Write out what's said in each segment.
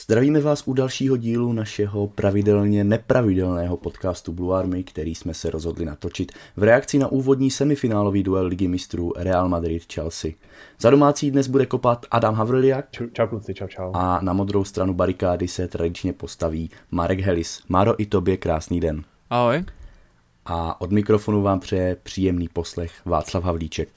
Zdravíme vás u dalšího dílu našeho pravidelně nepravidelného podcastu Blue Army, který jsme se rozhodli natočit v reakci na úvodní semifinálový duel Ligy mistrů Real Madrid-Chelsea. Za domácí dnes bude kopat Adam Havrliak. Čau kluci, čau čau. A na modrou stranu barikády se tradičně postaví Marek Helis. Máro, i tobě krásný den. Ahoj. A od mikrofonu vám přeje příjemný poslech Václav Havlíček.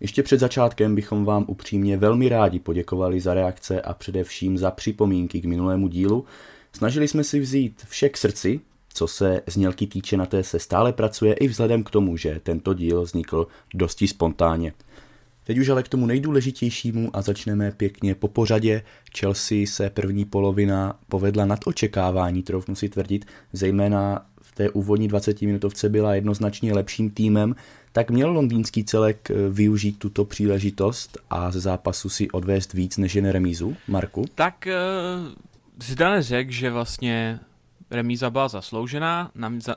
Ještě před začátkem bychom vám upřímně velmi rádi poděkovali za reakce a především za připomínky k minulému dílu. Snažili jsme si vzít vše k srdci, co se znělky týče, na té se stále pracuje i vzhledem k tomu, že tento díl vznikl dosti spontánně. Teď už ale k tomu nejdůležitějšímu a začneme pěkně po pořadě. Chelsea se první polovina povedla nad očekávání, troufnu si tvrdit, zejména v té úvodní 20-minutovce byla jednoznačně lepším týmem, tak měl londýnský celek využít tuto příležitost a ze zápasu si odvést víc než jen remízu, Marku? Tak Zidane řekl, že vlastně remíza byla zasloužená,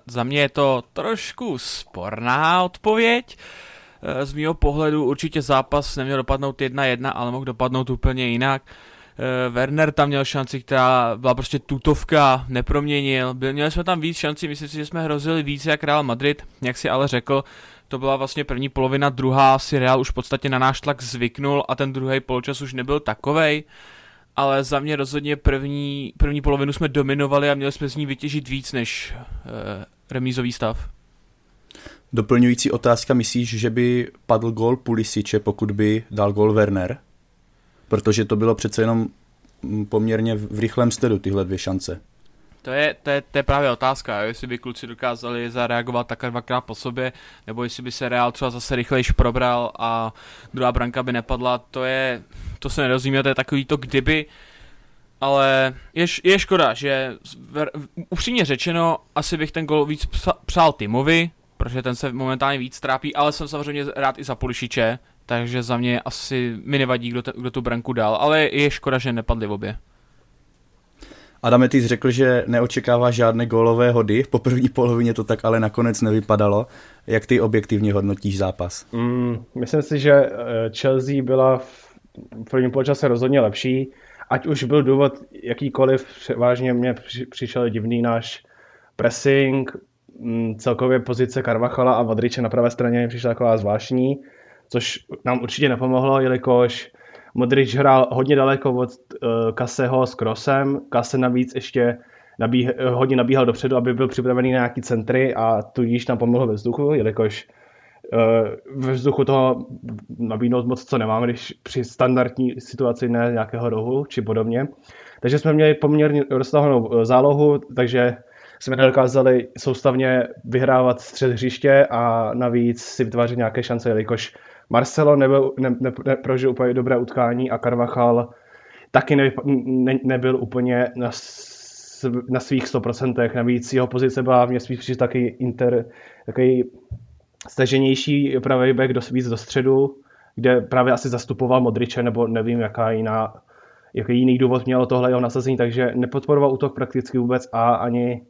za mě je to trošku sporná odpověď. Z mýho pohledu určitě zápas neměl dopadnout 1-1, ale mohl dopadnout úplně jinak. Werner tam měl šanci, která byla prostě tutovka, neproměnil. Měli jsme tam víc šancí, myslím si, že jsme hrozili víc jak Real Madrid, jak si ale řekl. To byla vlastně první polovina, druhá si Real už v podstatě na náš tlak zvyknul a ten druhý poločas už nebyl takovej. Ale za mě rozhodně první polovinu jsme dominovali a měli jsme z ní vytěžit víc než remízový stav. Doplňující otázka, myslíš, že by padl gól Pulišiče, pokud by dal gól Werner? Protože to bylo přece jenom poměrně v rychlém sledu tyhle dvě šance. To je právě otázka, jestli by kluci dokázali zareagovat tak dvakrát po sobě, nebo jestli by se Real třeba zase rychlejš probral a druhá branka by nepadla, to se nedozvíme, to je takový to kdyby, ale je škoda, že upřímně řečeno, asi bych ten gol víc přál Timovi, protože ten se momentálně víc trápí, ale jsem samozřejmě rád i za Pulišiče, takže za mě asi mi nevadí, kdo tu branku dal, ale je škoda, že nepadly obě. Adame, ty jsi řekl, že neočekává žádné gólové hody, po první polovině to tak ale nakonec nevypadalo. Jak ty objektivně hodnotíš zápas? Myslím si, že Chelsea byla v prvním poločase rozhodně lepší, ať už byl důvod jakýkoliv, vážně mně přišel divný náš pressing, celkově pozice Carvajala a Modriče na pravé straně přišla taková zvláštní, což nám určitě nepomohlo, jelikož Modrič hrál hodně daleko od Kaseho s Kroosem. Kase navíc ještě hodně nabíhal dopředu, aby byl připravený na nějaký centry a tudíž tam pomohl ve vzduchu, jelikož ve vzduchu toho nabídnout moc co nemám, když při standardní situaci ne nějakého rohu či podobně. Takže jsme měli poměrně rozsáhlou zálohu, takže jsme nedokázali soustavně vyhrávat střed hřiště a navíc si vytvářet nějaké šance, jelikož Marcelo neprožil úplně dobré utkání a Carvajal taky nebyl úplně na svých 100%. Navíc jeho pozice byla mě spíš přišel taky staženější pravý back víc do středu, kde právě asi zastupoval Modriče, nebo nevím, jaký jiný důvod mělo tohle jeho nasazení, takže nepodporoval útok prakticky vůbec a ani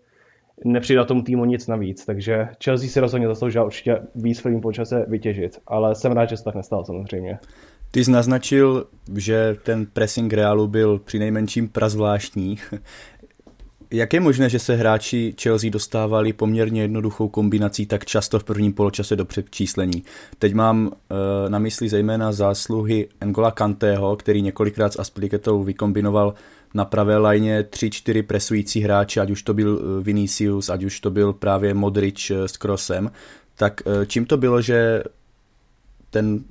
nepřidal tomu týmu nic navíc, takže Chelsea si rozhodně zasloužila určitě víc v prvním poločase vytěžit, ale jsem rád, že se tak nestalo samozřejmě. Ty jsi naznačil, že ten pressing Realu byl přinejmenším prazvláštní. Jak je možné, že se hráči Chelsea dostávali poměrně jednoduchou kombinací tak často v prvním poločase do předčíslení? Teď mám na mysli zejména zásluhy N'Golo Kantého, který několikrát s Aspilicuetou vykombinoval na pravé lajně 3-4 presující hráče, ať už to byl Vinicius, ať už to byl právě Modrič s Kroosem. Tak čím to bylo, že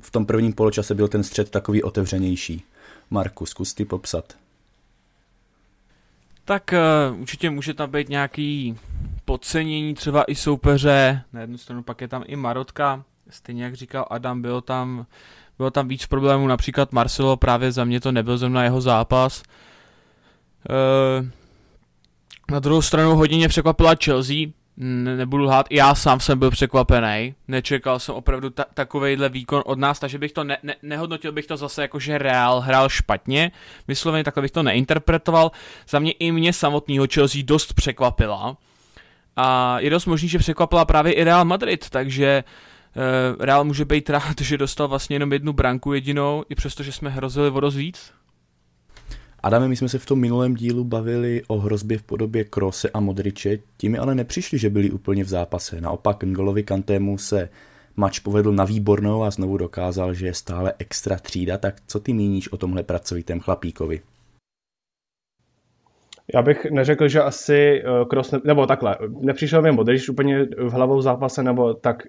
v tom prvním poločase byl ten střed takový otevřenější? Marku, zkus ty popsat. Tak určitě může tam být nějaký podcenění třeba i soupeře, na jednu stranu pak je tam i marotka, stejně jak říkal Adam, bylo tam víc problémů, například Marcelo, právě za mě to nebyl zrovna jeho zápas. Na druhou stranu hodně mě překvapila Chelsea, nebudu lhát, já sám jsem byl překvapený, nečekal jsem opravdu takovejhle výkon od nás, takže bych to nehodnotil bych to zase jako, že Real hrál špatně, vysloveně takhle bych to neinterpretoval, za mě i mě samotného Chelsea dost překvapila a je dost možný, že překvapila právě i Real Madrid, takže Real může být rád, že dostal vlastně jenom jednu branku jedinou, i přesto, že jsme hrozili o dost víc. Adame, my jsme se v tom minulém dílu bavili o hrozbě v podobě Kroose a Modriče, ti mi ale nepřišli, že byli úplně v zápase. Naopak N'Golovi Kantému se mač povedl na výbornou a znovu dokázal, že je stále extra třída, tak co ty míníš o tomhle pracovitém chlapíkovi? Já bych neřekl, že asi Kroos, nebo takhle, nepřišel mi Modrič úplně v hlavou v zápase, nebo tak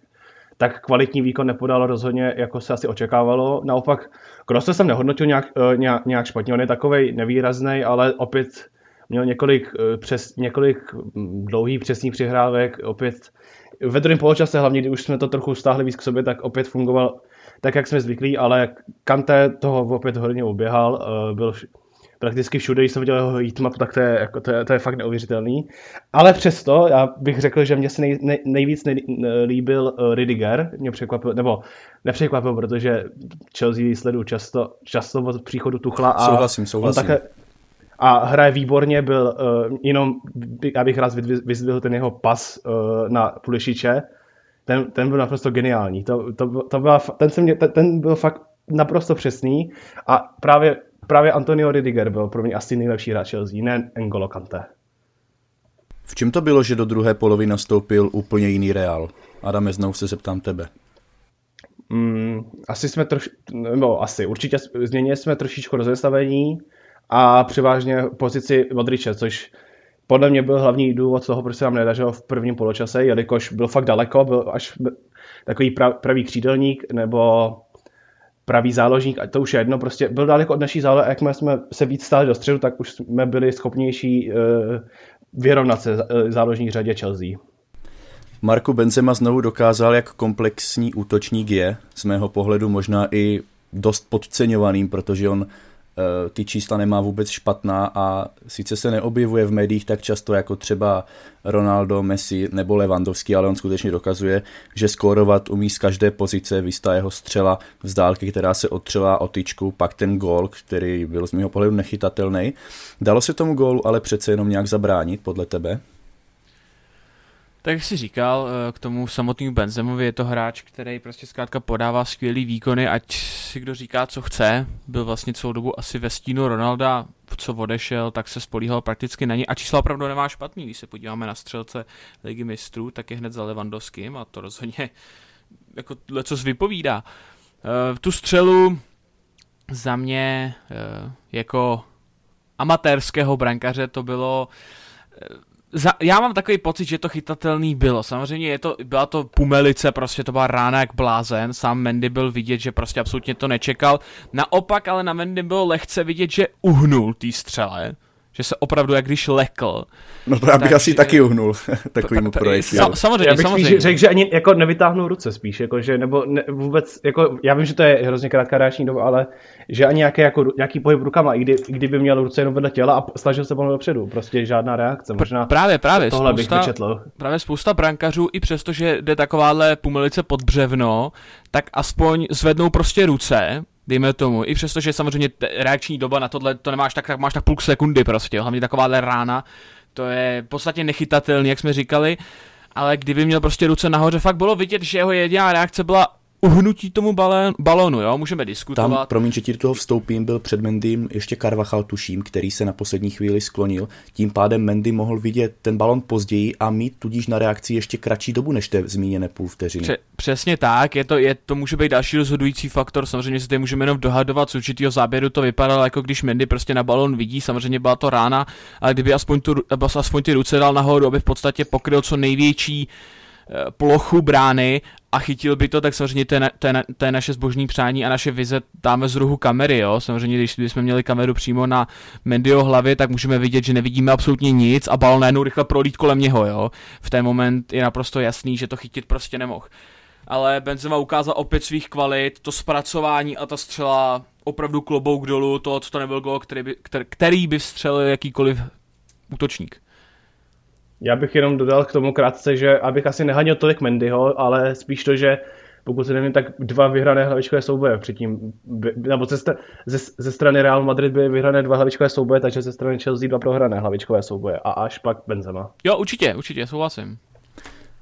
kvalitní výkon nepodal rozhodně, jako se asi očekávalo. Naopak Kroose jsem nehodnotil nějak špatně, on je takovej nevýraznej, ale opět měl několik dlouhých přesných přihrávek, opět ve druhém poločase, hlavně když už jsme to trochu stáhli víc k sobě, tak opět fungoval tak, jak jsme zvyklí, ale Kanté toho opět hodně oběhal, byl prakticky všude, když jsem viděl jeho heatmap, tak to je fakt neuvěřitelný. Ale přesto, já bych řekl, že mě se nejvíc líbil Rüdiger, mě překvapil, nebo nepřekvapil, protože Chelsea sleduju často od příchodu Tuchla a souhlasím. A hraje výborně, byl jenom, já bych rád vyzdvihl ten jeho pas na Pulišiče, ten byl naprosto geniální, ten byl fakt naprosto přesný a právě Antonio Rüdiger byl pro mě asi nejlepší hráč Chelsea, ne N'Golo Kanté. V čem to bylo, že do druhé poloviny nastoupil úplně jiný Real? Adame, znovu se zeptám tebe. Určitě změnili jsme trošičku rozestavení a převážně pozici Modriče, což podle mě byl hlavní důvod toho, proč se nám nedařilo v prvním poločase, jelikož byl fakt daleko, byl až takový pravý křídelník nebo pravý záložník, a to už je jedno, prostě byl daleko od naší zálohy, a jakmile jsme se víc stáli do středu, tak už jsme byli schopnější vyrovnat se záložní řadě Chelsea. Marku, Benzema znovu dokázal, jak komplexní útočník je, z mého pohledu možná i dost podceňovaným, protože on ty čísla nemá vůbec špatná a sice se neobjevuje v médiích tak často jako třeba Ronaldo, Messi nebo Lewandowski, ale on skutečně dokazuje, že skórovat umí z každé pozice, vystá jeho střela z dálky, která se otřela o tyčku, pak ten gól, který byl z mého pohledu nechytatelný. Dalo se tomu gólu ale přece jenom nějak zabránit, podle tebe? Tak jak jsi říkal, k tomu samotnému Benzemovi, je to hráč, který prostě zkrátka podává skvělý výkony, ať si kdo říká, co chce. Byl vlastně celou dobu asi ve stínu Ronalda, co odešel, tak se spolíhal prakticky na něj. A čísla opravdu nemá špatný, když se podíváme na střelce Ligy mistrů, tak je hned za Lewandowským a to rozhodně jako lecos vypovídá. Tu střelu za mě jako amatérského brankaře to bylo... Já mám takový pocit, že to chytatelný bylo. Samozřejmě byla to pumelice, prostě to byla rána jak blázen. Sám Mendy byl vidět, že prostě absolutně to nečekal. Naopak ale na Mendy bylo lehce vidět, že uhnul té střele. Že se opravdu jak když lekl. No to já bych asi taky uhnul takovýmu projektu. Samozřejmě. Já bych řekl, že ani jako nevytáhnul ruce spíš, jako že nebo ne, vůbec, jako já vím, že to je hrozně krátká reakční doba, ale že ani nějaký pohyb rukama, kdyby měl ruce jenom vedle těla a snažil se ponout dopředu, prostě žádná reakce, možná právě tohle spousta, bych vyčetl. Právě spousta brankařů, i přesto, že jde takováhle pumelice pod břevno, tak aspoň zvednou prostě ruce, dejme tomu, i přesto, že samozřejmě reakční doba na tohle, to nemáš tak máš tak půl sekundy prostě, hlavně takováhle rána, to je v podstatě nechytatelný, jak jsme říkali, ale kdyby měl prostě ruce nahoře, fakt bylo vidět, že jeho jediná reakce byla uhnutí tomu balónu, jo, můžeme diskutovat. Tam, promiň, že ti do toho vstoupím, byl před Mendym ještě Carvajal, tuším, který se na poslední chvíli sklonil, tím pádem Mendy mohl vidět ten balón později a mít tudíž na reakci ještě kratší dobu než té zmíněné půl vteřiny. Přesně tak, to může být další rozhodující faktor, samozřejmě se tady můžeme jenom dohadovat, z určitýho záběru to vypadalo, jako když Mendy prostě na balón vidí, samozřejmě byla to rána, ale kdyby aspoň ty ruce dal nahoru, aby v podstatě pokryl co největší plochu brány a chytil by to, tak samozřejmě to je naše zbožné přání a naše vize dáme z rohu kamery, jo. Samozřejmě, když jsme měli kameru přímo na Mendyho hlavě, tak můžeme vidět, že nevidíme absolutně nic a balón najednou rychle prolít kolem něho, jo. V ten moment je naprosto jasný, že to chytit prostě nemohl. Ale Benzema ukázal opět svých kvalit, to zpracování a ta střela opravdu klobouk dolů, to nebyl gól, který by vstřelil jakýkoliv útočník. Já bych jenom dodal k tomu krátce, že abych asi nehanil tolik Mendyho, ale spíš to, že pokud se nevím, tak 2 vyhrané hlavičkové souboje předtím, nebo ze strany Real Madrid byly vyhrané 2 hlavičkové souboje, takže ze strany Chelsea 2 prohrané hlavičkové souboje a až pak Benzema. Jo, určitě, souhlasím.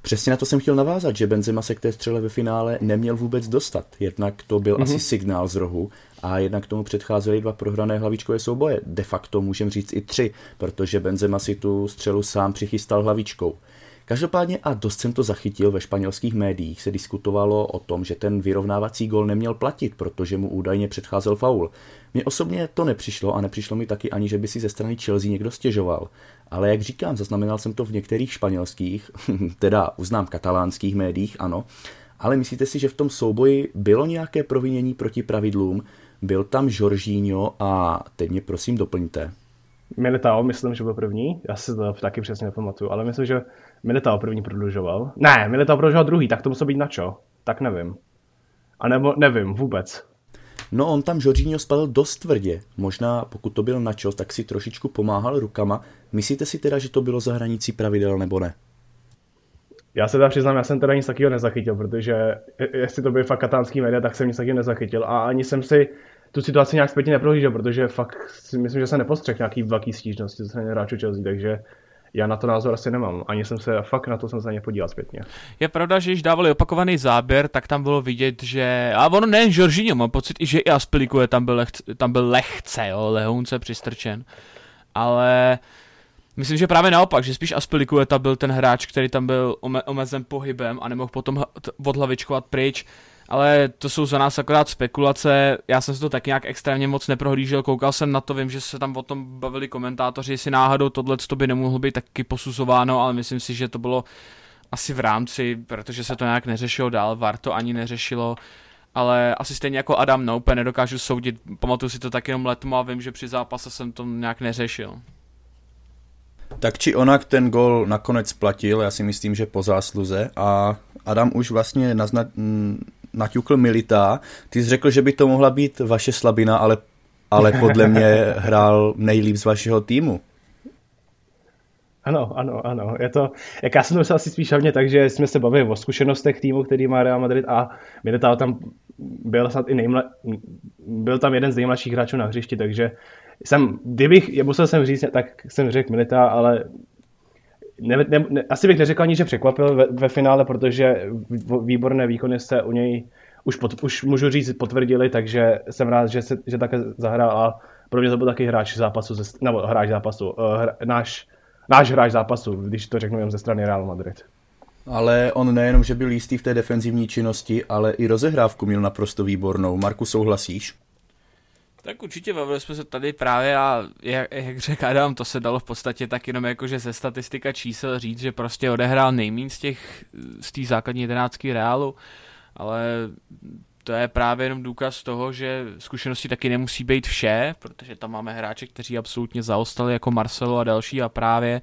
Přesně na to jsem chtěl navázat, že Benzema se k té střele ve finále neměl vůbec dostat. Jednak to byl asi signál z rohu a jednak tomu předcházely dva prohrané hlavičkové souboje. De facto můžeme říct i tři, protože Benzema si tu střelu sám přichystal hlavičkou. Každopádně, a dost jsem to zachytil, ve španělských médiích se diskutovalo o tom, že ten vyrovnávací gól neměl platit, protože mu údajně předcházel faul. Mně osobně to nepřišlo a nepřišlo mi taky ani, že by si ze strany Chelsea někdo stěžoval. Ale jak říkám, zaznamenal jsem to v některých španělských, teda uznám katalánských médiích, ano. Ale myslíte si, že v tom souboji bylo nějaké provinění proti pravidlům? Byl tam Jorginho a teď mě prosím doplňte. Militão, myslím, že byl první, já si to taky přesně nepamatuju, ale myslím, že Militão první prodlužoval. Ne, Militão prodlužoval druhý, tak to muselo být na čo? Tak nevím. A nebo nevím vůbec. No on tam Jorginho spadl dost tvrdě, možná pokud to byl na čo, tak si trošičku pomáhal rukama. Myslíte si teda, že to bylo za hranicí pravidel nebo ne? Já se teda přiznám, já jsem teda nic takového nezachytil, protože jestli to byly fakt katánský média, tak jsem nic takového nezachytil a ani jsem si tu situaci nějak zpětně neprohlížel, protože fakt si myslím, že se nepostřehl nějaký velký stížnosti ze strany hráčů Chelsea, takže já na to názor asi nemám. Ani jsem se fakt na to jsem se nepodíval zpětně. Je pravda, že když dávali opakovaný záběr, tak tam bylo vidět, že a ono nejen Jorginho, mám pocit, že i Aspilicueta tam byl lehce, jo, lehounce přistrčen. Ale myslím, že právě naopak, že spíš Aspilicueta byl ten hráč, který tam byl omezen pohybem a nemohl potom odhlavičkovat pryč. Ale to jsou za nás akorát spekulace, já jsem si to tak nějak extrémně moc neprohlížel, koukal jsem na to, vím, že se tam o tom bavili komentátoři, jestli náhodou tohleto by nemohlo být taky posuzováno, ale myslím si, že to bylo asi v rámci, protože se to nějak neřešilo dál, VAR to ani neřešilo, ale asi stejně jako Adam Noupe nedokážu soudit, pamatuju si to tak jenom letom a vím, že při zápase jsem to nějak neřešil. Tak či onak ten gól nakonec platil, já si myslím, že po zásluze a Adam už vlastně naťukl Militão, ty jsi řekl, že by to mohla být vaše slabina, ale podle mě hrál nejlíp z vašeho týmu. Ano. Je to, jak já jsem to myslel asi spíš hlavně tak, že jsme se bavili o zkušenostech týmu, který má Real Madrid a Militão tam byl snad i byl tam jeden z nejmladších hráčů na hřišti, takže jsem řekl Militão, ale asi bych neřekl ani, že překvapil ve finále, protože výborné výkony se u něj už můžu říct potvrdili, takže jsem rád, že také zahrál a pro mě to byl taky náš hráč zápasu, když to řeknu jen ze strany Real Madrid. Ale on nejenom, že byl jistý v té defenzivní činnosti, ale i rozehrávku měl naprosto výbornou. Marku, souhlasíš? Tak určitě bavili jsme se tady právě a jak řekl Adam, to se dalo v podstatě tak jenom jakože ze statistika čísel říct, že prostě odehrál nejméně z té základní jedenáctky Reálu, ale to je právě jenom důkaz toho, že zkušenosti taky nemusí být vše, protože tam máme hráče, kteří absolutně zaostali jako Marcelo a další a právě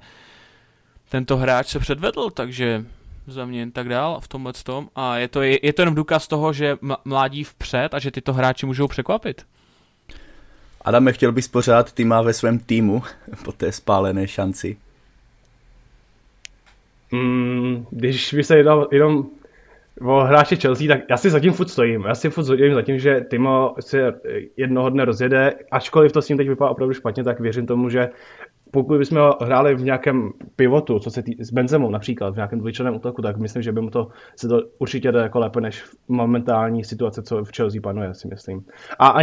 tento hráč se předvedl, takže za mě tak dál v tomhle tom a je to jenom důkaz toho, že mládí vpřed a že tyto hráči můžou překvapit. Adame, chtěl bys pořád Týma ve svém týmu po té spálené šanci? Když by se jenom o hráči Chelsea, tak já si zatím furt stojím. Já si furt stojím zatím, že Timo se jednoho dne rozjede, ačkoliv to s ním teď vypadá opravdu špatně, tak věřím tomu, že pokud bychom ho hráli v nějakém pivotu, s Benzemou například, v nějakém dvojčleném útoku, tak myslím, že by mu se to určitě dalo jako lépe než momentální situace, co v Chelsea panuje, si myslím. A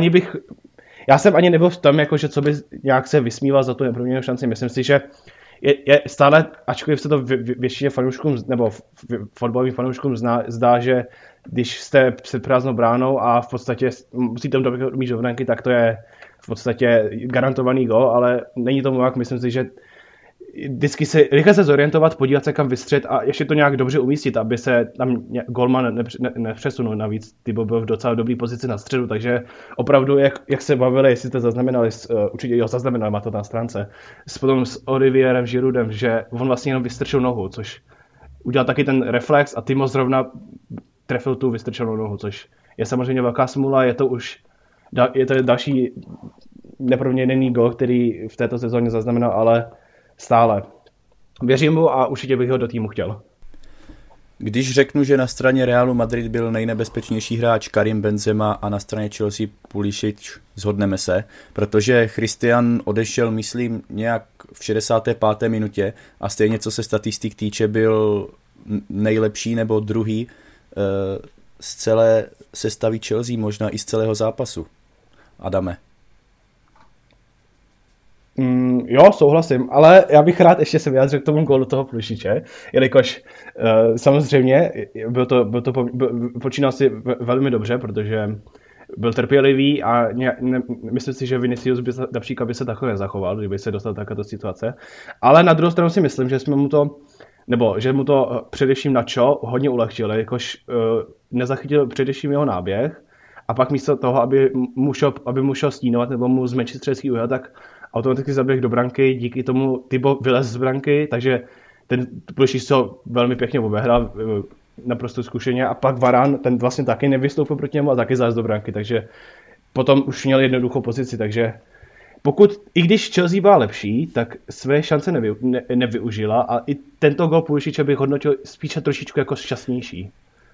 já jsem ani nebyl v tom, jakože co by nějak se vysmíval za tu neproměněnou šanci. Myslím si, že je stále, ačkoliv se to většině fanouškům, nebo fotbalovým fanouškům zdá, že když jste před prázdnou bránou a v podstatě musíte mít dovolenky, tak to je v podstatě garantovaný gól, ale není tomu tak. Myslím si, že vždycky se rychle se zorientovat, podívat se kam vystřet a ještě to nějak dobře umístit, aby se tam golman nepřesunul. Navíc Thibaut byl v docela dobrý pozici na středu, takže opravdu, jak se bavili, jestli jste zaznamenali, určitě jo, zaznamenali, má to na stránce, potom s Odriozolam, Giroudem, že on vlastně jenom vystrčil nohu, což udělal taky ten reflex a Timo zrovna trefil tu vystrčenou nohu, což je samozřejmě velká smůla, je to další neproměněný gól, který v této sezóně zaznamenal, ale stále. Věřím mu a určitě bych ho do týmu chtěl. Když řeknu, že na straně Realu Madrid byl nejnebezpečnější hráč Karim Benzema a na straně Chelsea Pulišič, zhodneme se, protože Christian odešel, myslím, nějak v 65. minutě a stejně co se statistik týče byl nejlepší nebo druhý z celé sestavy Chelsea, možná i z celého zápasu. Adame. Jo, souhlasím, ale já bych rád ještě se vyjádřil k tomu gólu toho Pulišiče, jelikož samozřejmě počínal si velmi dobře, protože byl trpělivý a myslím si, že Vinicius by se, například by se takhle nezachoval, kdyby se dostal takováto situace, ale na druhou stranu si myslím, že jsme mu to, nebo že mu to především na čo hodně ulehčilo, jakož nezachytil především jeho náběh a pak místo toho, aby mu šel stínovat nebo mu zmenšit střelecký úhel, tak automaticky zaběh do branky, díky tomu Tybo vylez z branky, takže ten Pulišič to velmi pěkně obehrál naprosto zkušeně a pak Varan, ten vlastně taky nevystoupil proti němu a taky zás do branky, takže potom už měl jednoduchou pozici, takže pokud, i když Chelsea byla lepší, tak své šance nevyužila a i tento gol Pulišiče bych hodnotil spíše trošičku jako šťastnější,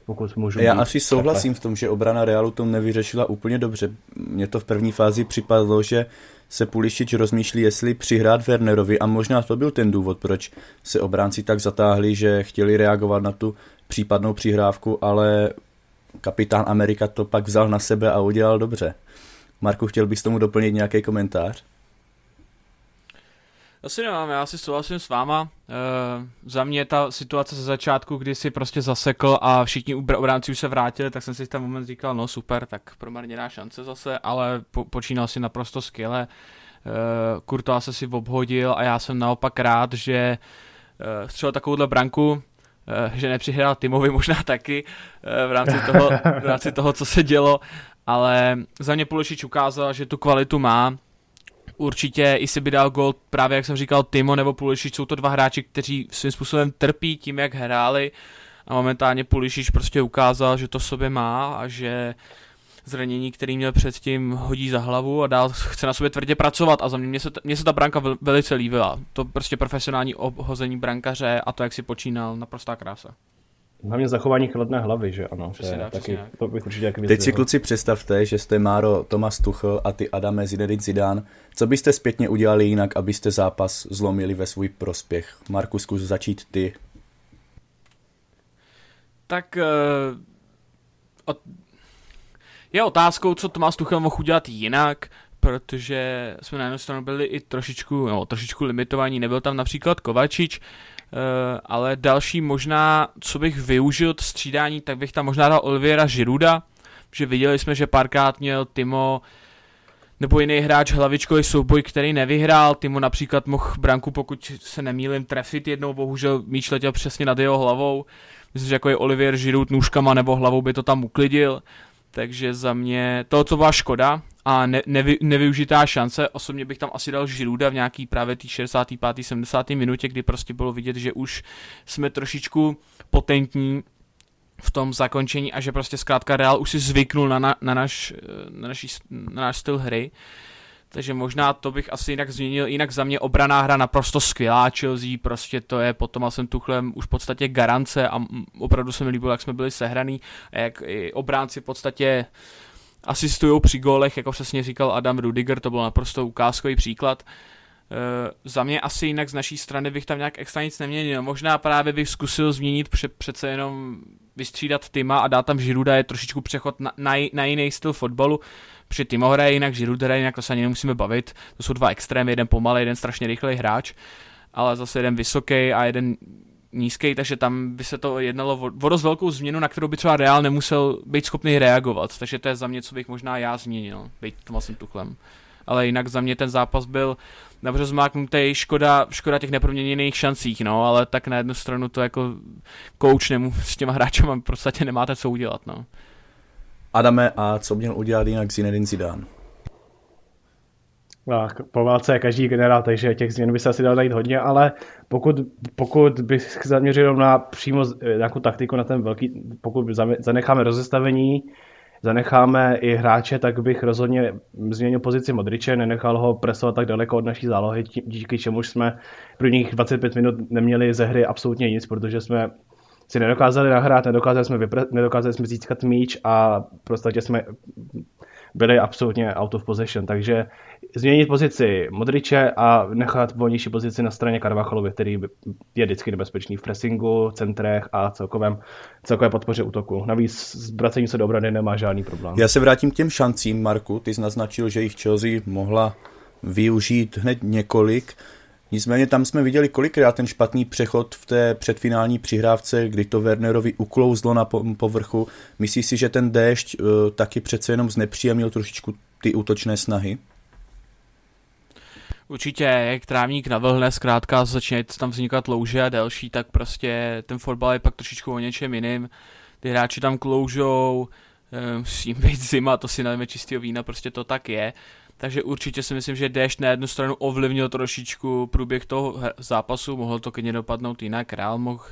pokud můžu. Já asi souhlasím v tom, že obrana Realu to nevyřešila úplně dobře. Mně to v první fázi připadlo, že se Pulišič rozmýšlí, jestli přihrát Wernerovi a možná to byl ten důvod, proč se obránci tak zatáhli, že chtěli reagovat na tu případnou přihrávku, ale kapitán Amerika to pak vzal na sebe a udělal dobře. Marku, chtěl bys tomu doplnit nějaký komentář? Asi nemám, já si souhlasím s váma. Za mě ta situace ze začátku, kdy si prostě zasekl a všichni obránci už se vrátili, tak jsem si ten moment říkal, no super, tak promarněná šance zase, ale počínal si naprosto skvěle. Courtois se si obhodil a já jsem naopak rád, že střelil takovouhle branku, že nepřihrál Timovi možná taky v rámci toho, co se dělo, ale za mě Pulišič ukázal, že tu kvalitu má. Určitě, i si by dal gól, právě jak jsem říkal, Timo nebo Pulišič, jsou to dva hráči, kteří svým způsobem trpí tím, jak hráli a momentálně Pulišič prostě ukázal, že to v sobě má a že zranění, který měl předtím, hodí za hlavu a dál chce na sobě tvrdě pracovat a za mě se ta branka velice líbila. To prostě profesionální obhození brankaře a to, jak si počínal, naprostá krása. Hlavně zachování chladné hlavy, že ano. To bych určitě teď si kluci představte, že jste Máro Thomas Tuchel a ty Adame Zidane. Co byste zpětně udělali jinak, abyste zápas zlomili ve svůj prospěch? Marku, zkus začít ty. Tak je otázkou, co Thomas Tuchel mohl udělat jinak, protože jsme na jednu stranu byli i trošičku limitovaní, nebyl tam například Kovačič, ale další možná, co bych využil od střídání, tak bych tam možná dal Oliviera Girouda, že viděli jsme, že párkrát měl Timo nebo jiný hráč hlavičkový souboj, který nevyhrál. Timo například mohl branku, pokud se nemýlím, trefit jednou, bohužel míč letěl přesně nad jeho hlavou. Myslím, že jako je Olivier Giroud nůžkama nebo hlavou by to tam uklidil. Takže za mě to, co byla škoda a nevyužitá šance, osobně bych tam asi dal Girouda v nějaký právě té 65. 70. minutě, kdy prostě bylo vidět, že už jsme trošičku potentní v tom zakončení a že prostě zkrátka Real už si zvyknul na náš styl hry. Takže možná to bych asi jinak změnil, jinak za mě obraná hra naprosto skvělá, Chelsea, prostě to je potom a jsem Tuchlem už v podstatě garance a opravdu se mi líbilo, jak jsme byli sehraný a jak i obránci v podstatě asistujou při gólech, jako přesně říkal Adam Rüdiger, to byl naprosto ukázkový příklad. Za mě asi jinak z naší strany bych tam nějak extra nic neměnil, možná právě bych zkusil změnit přece jenom vystřídat Tima a dát tam Girouda, je trošičku přechod na jiný styl fotbalu, protože Timo hraje jinak, Giroud hraje jinak, to se ani nemusíme bavit, to jsou dva extrémy, jeden pomalej, jeden strašně rychlej hráč, ale zase jeden vysoký a jeden nízký, takže tam by se to jednalo o dost velkou změnu, na kterou by třeba Real nemusel být schopný reagovat, takže to je za mě, co bych možná já změnil, být Thomasem Tuchlem. Ale jinak za mě ten zápas byl například zmáknutý, škoda těch neproměněných šancích, no, ale tak na jednu stranu to jako coach s těma hráčama prostě nemáte co udělat, no. Adame, a co měl udělat jinak Zinedine Zidane? Tak, po válce je každý generál, takže těch změn by se asi dal najít hodně, ale pokud bych zaměřil na přímo nějakou taktiku na ten velký, pokud zanecháme rozestavení, zanecháme i hráče, tak bych rozhodně změnil pozici Modriče, nenechal ho presovat tak daleko od naší zálohy, díky čemuž jsme prvních 25 minut neměli ze hry absolutně nic, protože jsme si nedokázali nahrát, nedokázali jsme získat míč a prostě jsme byli absolutně out of possession, takže změnit pozici Modriče a nechat volnější pozici na straně Carvajalovi, který je vždycky nebezpečný v pressingu, centrech a celkové podpoře útoku. Navíc s vracením se do obrany nemá žádný problém. Já se vrátím k těm šancím, Marku. Ty jsi naznačil, že jich Chelsea mohla využít hned několik. Nicméně tam jsme viděli kolikrát ten špatný přechod v té předfinální přihrávce, kdy to Wernerovi uklouzlo na povrchu. Myslíš si, že ten déšť taky přece jenom znepříjemnil trošičku ty útočné snahy? Určitě, jak trávník navlhne, zkrátka začne tam vznikat louže a další, tak prostě ten fotbal je pak trošičku o něčem jiným. Ty hráči tam kloužou, musí být zima, to si nalijeme čistého vína, prostě to tak je. Takže určitě si myslím, že déšť na jednu stranu ovlivnil trošičku průběh toho zápasu, mohlo to klidně dopadnout jinak, Real mohl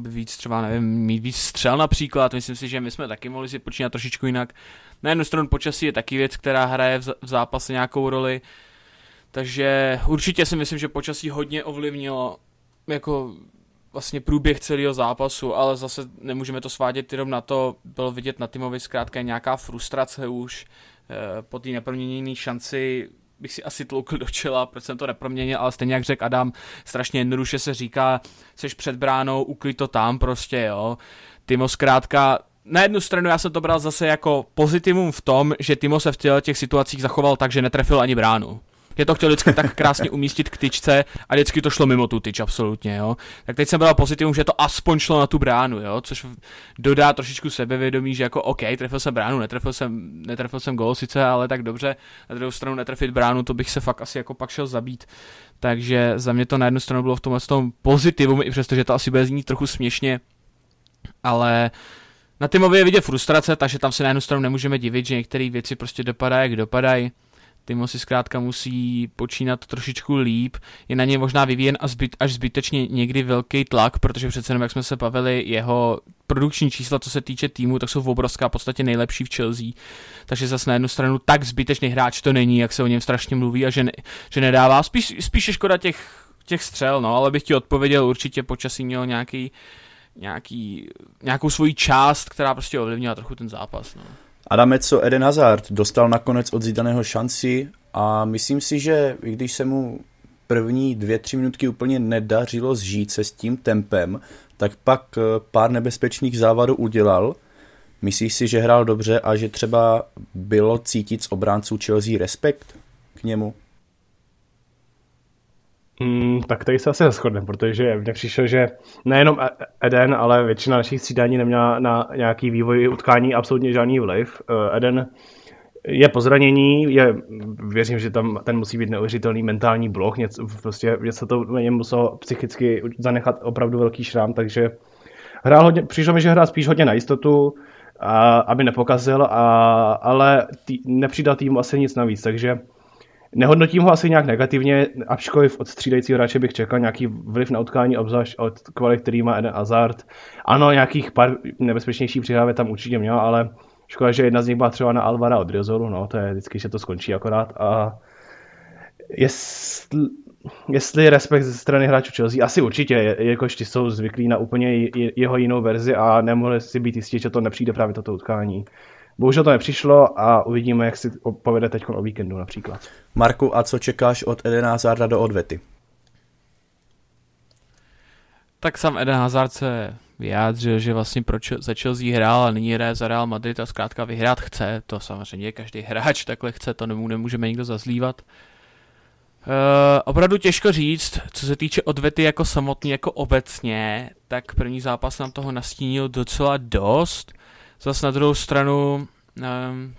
víc třeba, nevím, mít víc střel například, myslím si, že my jsme taky mohli si počínat trošičku jinak. Na jednu stranu počasí je taky věc, která hraje v zápase nějakou roli, takže určitě si myslím, že počasí hodně ovlivnilo jako vlastně průběh celého zápasu, ale zase nemůžeme to svádět jenom na to, bylo vidět na Timovi zkrátka nějaká frustrace už, po té neproměněné šanci bych si asi tloukl do čela, proč jsem to neproměnil, ale stejně jak řekl Adam, strašně jednoduše se říká, seš před bránou, uklid to tam prostě, jo. Timo zkrátka, na jednu stranu já jsem to bral zase jako pozitivum v tom, že Timo se v těch situacích zachoval tak, že netrefil ani bránu. Je to chtěl vždycky tak krásně umístit k tyčce a vždycky to šlo mimo tu tyč absolutně, jo. Tak teď jsem bral pozitivum, že to aspoň šlo na tu bránu, jo, což dodá trošičku sebevědomí, že jako OK, trefil jsem bránu, netrefil jsem gól sice, ale tak dobře, na druhou stranu netrefit bránu, to bych se fakt asi jako pak šel zabít. Takže za mě to na jednu stranu bylo v tomhle tom pozitivum, i přestože to asi bude znít trochu směšně, ale na Timově je vidět frustrace, takže tam se na jednu stranu nemůžeme divit, že některé věci prostě dopadají, jak dopadají. Timo si zkrátka musí počínat trošičku líp, je na něj možná vyvíjen až zbytečně někdy velký tlak, protože přece jenom, jak jsme se bavili, jeho produkční čísla, co se týče týmu, tak jsou obrovská, v podstatě nejlepší v Chelsea, takže zase na jednu stranu tak zbytečný hráč to není, jak se o něm strašně mluví a že nedává, spíše škoda těch střel, no, ale bych ti odpověděl, určitě počasí měl nějakou svoji část, která prostě ovlivnila trochu ten zápas, no. Adame, co Eden Hazard dostal nakonec od Zidaneho šanci a myslím si, že i když se mu první 2-3 minutky úplně nedařilo zžít se s tím tempem, tak pak pár nebezpečných závadů udělal. Myslíš si, že hrál dobře a že třeba bylo cítit z obránců Chelsea respekt k němu? Tak tady se asi neshodneme, protože mně přišlo, že nejenom Eden, ale většina našich střídání neměla na nějaký vývoj utkání absolutně žádný vliv. Eden je po zranění, věřím, že tam ten musí být neuvěřitelný mentální blok, něco to na něm muselo psychicky zanechat opravdu velký šrám, takže hrál hodně, přišlo mi, že hrál spíš hodně na jistotu, aby nepokazil, ale nepřidal týmu asi nic navíc, takže nehodnotím ho asi nějak negativně, ačkoliv od střídajícího hráče bych čekal nějaký vliv na utkání, obzvlášť od kvalit, který má Eden Hazard. Ano, nějakých pár nebezpečnějších přihrávek tam určitě měl, ale škoda, že jedna z nich byla třeba na Alvara Odriozolu, no, to je vždycky, že to skončí akorát. A jestli respekt ze strany hráčů Chelsea, asi určitě, jakož ti jsou zvyklí na úplně jeho jinou verzi a nemohli si být jistí, že to nepřijde právě toto utkání. Bohužel to nepřišlo a uvidíme, jak si povede teď o víkendu například. Marku, a co čekáš od Edena Hazarda do odvety? Tak sám Eden Hazard se vyjádřil, že vlastně za Chelsea hrál a nyní hraje za Real Madrid a zkrátka vyhrát chce. To samozřejmě každý hráč takhle chce, to nemůžeme nikdo zazlívat. Opravdu těžko říct, co se týče odvety jako samotný, jako obecně, tak první zápas nám toho nastínil docela dost. Zas na druhou stranu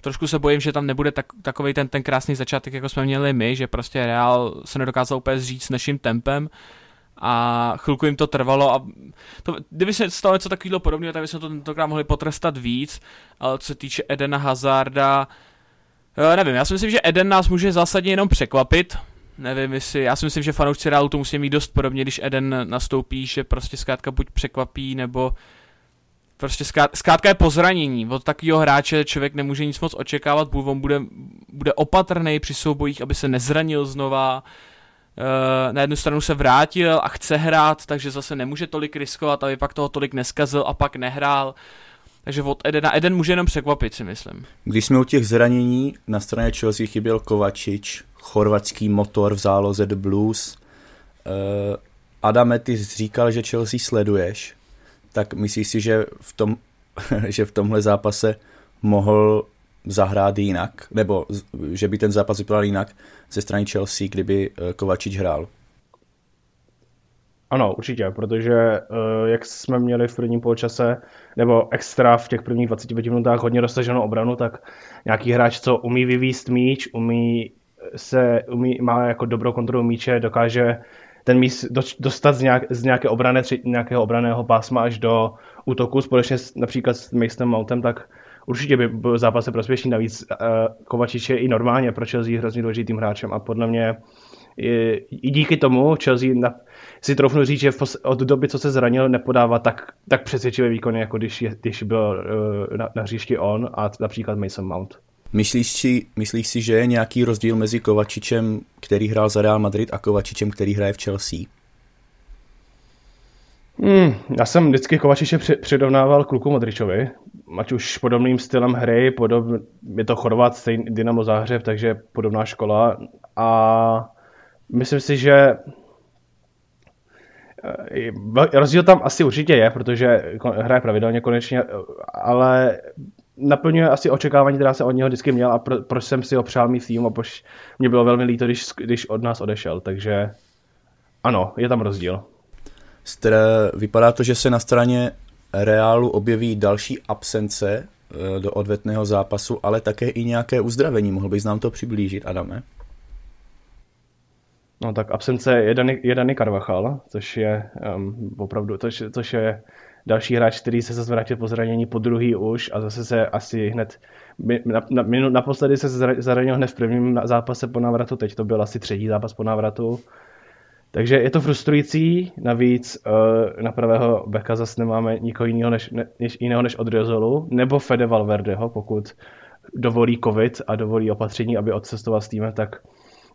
trošku se bojím, že tam nebude takovej ten krásný začátek, jako jsme měli my, že prostě Real se nedokázal úplně zříct s naším tempem a chvilku jim to trvalo a to, kdyby se stalo něco takového podobného, tak bychom to tentokrát mohli potrestat víc, ale co se týče Edena Hazarda, nevím, já si myslím, že Eden nás může zásadně jenom překvapit, nevím, já si myslím, že fanoušci Realu to musí mít dost podobně, když Eden nastoupí, že prostě zkrátka buď překvapí, nebo prostě zkrátka je po zranění, od takového hráče člověk nemůže nic moc očekávat, bude opatrný při soubojích, aby se nezranil znova, na jednu stranu se vrátil a chce hrát, takže zase nemůže tolik riskovat, aby pak toho tolik neskazil a pak nehrál, Takže od Edena, Eden může jenom překvapit, si myslím. Když jsme u těch zranění, na straně Chelsea chyběl Kovačič, chorvatský motor v záloze The Blues. Adame, ty říkal, že Chelsea sleduješ, tak myslíš si, že v tomhle zápase mohl zahrát jinak, nebo že by ten zápas vypadal jinak ze strany Chelsea, kdyby Kovačič hrál? Ano, určitě, protože jak jsme měli v prvním poločase, nebo extra v těch prvních 25 minutách hodně roztaženou obranu, tak nějaký hráč, co umí vyvíst míč, má jako dobrou kontrolu míče, dokáže ten míč dostat z nějakého obranného pásma až do útoku, společně například s Masonem Mountem, tak určitě by byl zápas prospěšný. Navíc Kovačič je i normálně pro Chelsea hrozně důležitým hráčem a podle mě i díky tomu Chelsea si troufnu říct, že od doby, co se zranil, nepodává tak přesvědčivé výkony, jako když byl na hřišti on a například Mason Mount. Myslíš si, že je nějaký rozdíl mezi Kovačičem, který hrál za Real Madrid, a Kovačičem, který hraje v Chelsea? Já jsem vždycky Kovačiče přirovnával kluku Modričovi, ať už podobným stylem hry, je to Chorvat, stejný Dynamo Záhřeb, takže podobná škola. A myslím si, že rozdíl tam asi určitě je, protože hraje pravidelně konečně, ale naplňuje asi očekávání, která se od něho vždycky měl, a proč jsem si ho přál mít tým, a mě bylo velmi líto, když od nás odešel, takže ano, je tam rozdíl. Vypadá to, že se na straně Realu objeví další absence do odvetného zápasu, ale také i nějaké uzdravení. Mohl bys nám to přiblížit, Adame? No tak absence je Dani Carvajal, což je opravdu, což je další hráč, který se zase vrátil po zranění po druhý už, a zase se asi hned, naposledy se zranil hned v prvním zápase po návratu, teď to byl asi třetí zápas po návratu. Takže je to frustrující, navíc na pravého beka zase nemáme nikoho jiného než Odriozolu, nebo Fede Valverdeho, pokud dovolí covid a dovolí opatření, aby odcestoval s týmem, tak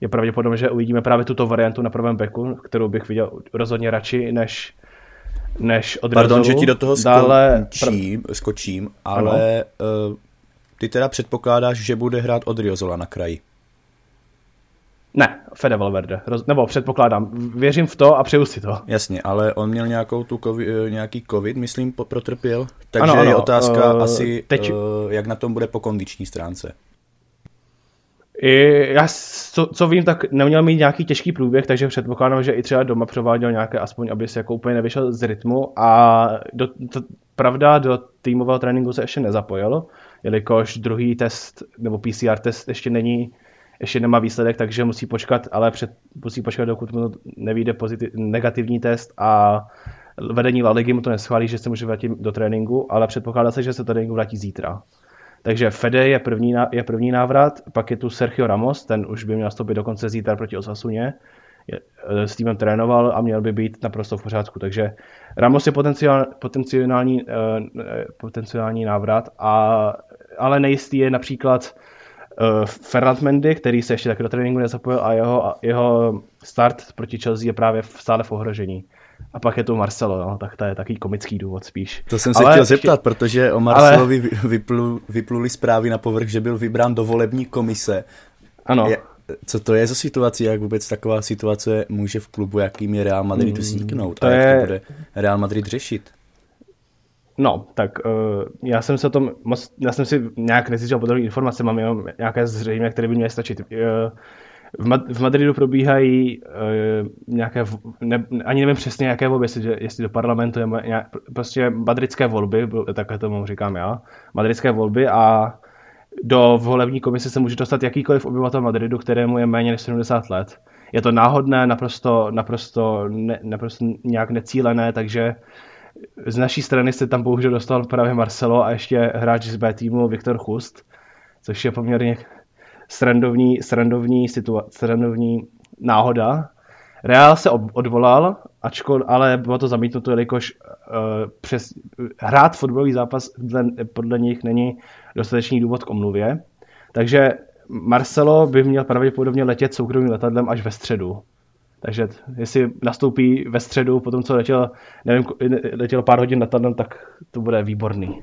je pravděpodobné, že uvidíme právě tuto variantu na pravém beku, kterou bych viděl rozhodně radši než Odriozolu. Pardon, že ti do toho skočím, ale ty teda předpokládáš, že bude hrát Odriozola na kraji? Ne, Fede Valverde. Nebo předpokládám, věřím v to a přeju si to. Jasně, ale on měl nějaký covid, myslím, protrpěl, takže ano, je otázka asi, teď, jak na tom bude po kondiční stránce. Já, co vím, tak neměl mít nějaký těžký průběh, takže předpokládám, že i třeba doma převáděl nějaké, aspoň aby se jako úplně nevyšel z rytmu, a do týmového tréninku se ještě nezapojil, jelikož druhý test nebo PCR test ještě nemá výsledek, takže musí počkat, dokud mu nevyjde negativní test a vedení La Ligy mu to neschválí, že se může vrátit do tréninku, ale předpokládá se, že se tréninku vrátí zítra. Takže Fede je první návrat, pak je tu Sergio Ramos, ten už by měl nastoupit dokonce zítra proti Osasuně, s týmem trénoval a měl by být naprosto v pořádku, takže Ramos je potenciální návrat, ale nejistý je například Ferland Mendy, který se ještě taky do tréninku nezapojil, a jeho start proti Chelsea je právě stále v ohrožení. A pak je tu Marcelo, no, tak to je taky komický důvod spíš. To jsem se chtěl zeptat, protože o Marcelovi vypluly zprávy na povrch, že byl vybrán do volební komise. Ano. Co to je za situaci, jak vůbec taková situace může v klubu, jakým je Real Madrid, vzniknout, a jak to bude Real Madrid řešit? No, tak já jsem si nějak nezjistil podrobné informace, mám jenom nějaké zřejmě, které by měly stačit. V Madridu probíhají nějaké, ani nevím přesně jaké volby, jestli do parlamentu, prostě madridské volby, takhle tomu říkám já, madridské volby, a do volební komise se může dostat jakýkoliv obyvatel Madridu, kterému je méně než 70 let. Je to náhodné, naprosto nějak necílené, takže z naší strany se tam bohužel dostal právě Marcelo a ještě hráč z B týmu Viktor Chust, což je poměrně srandovní náhoda. Real se odvolal, ale bylo to zamítnuto, jelikož hrát fotbalový zápas podle nich není dostatečný důvod k omluvě. Takže Marcelo by měl pravděpodobně letět soukromým letadlem až ve středu. Takže jestli nastoupí ve středu, potom co letěl pár hodin na tandem, tak to bude výborný.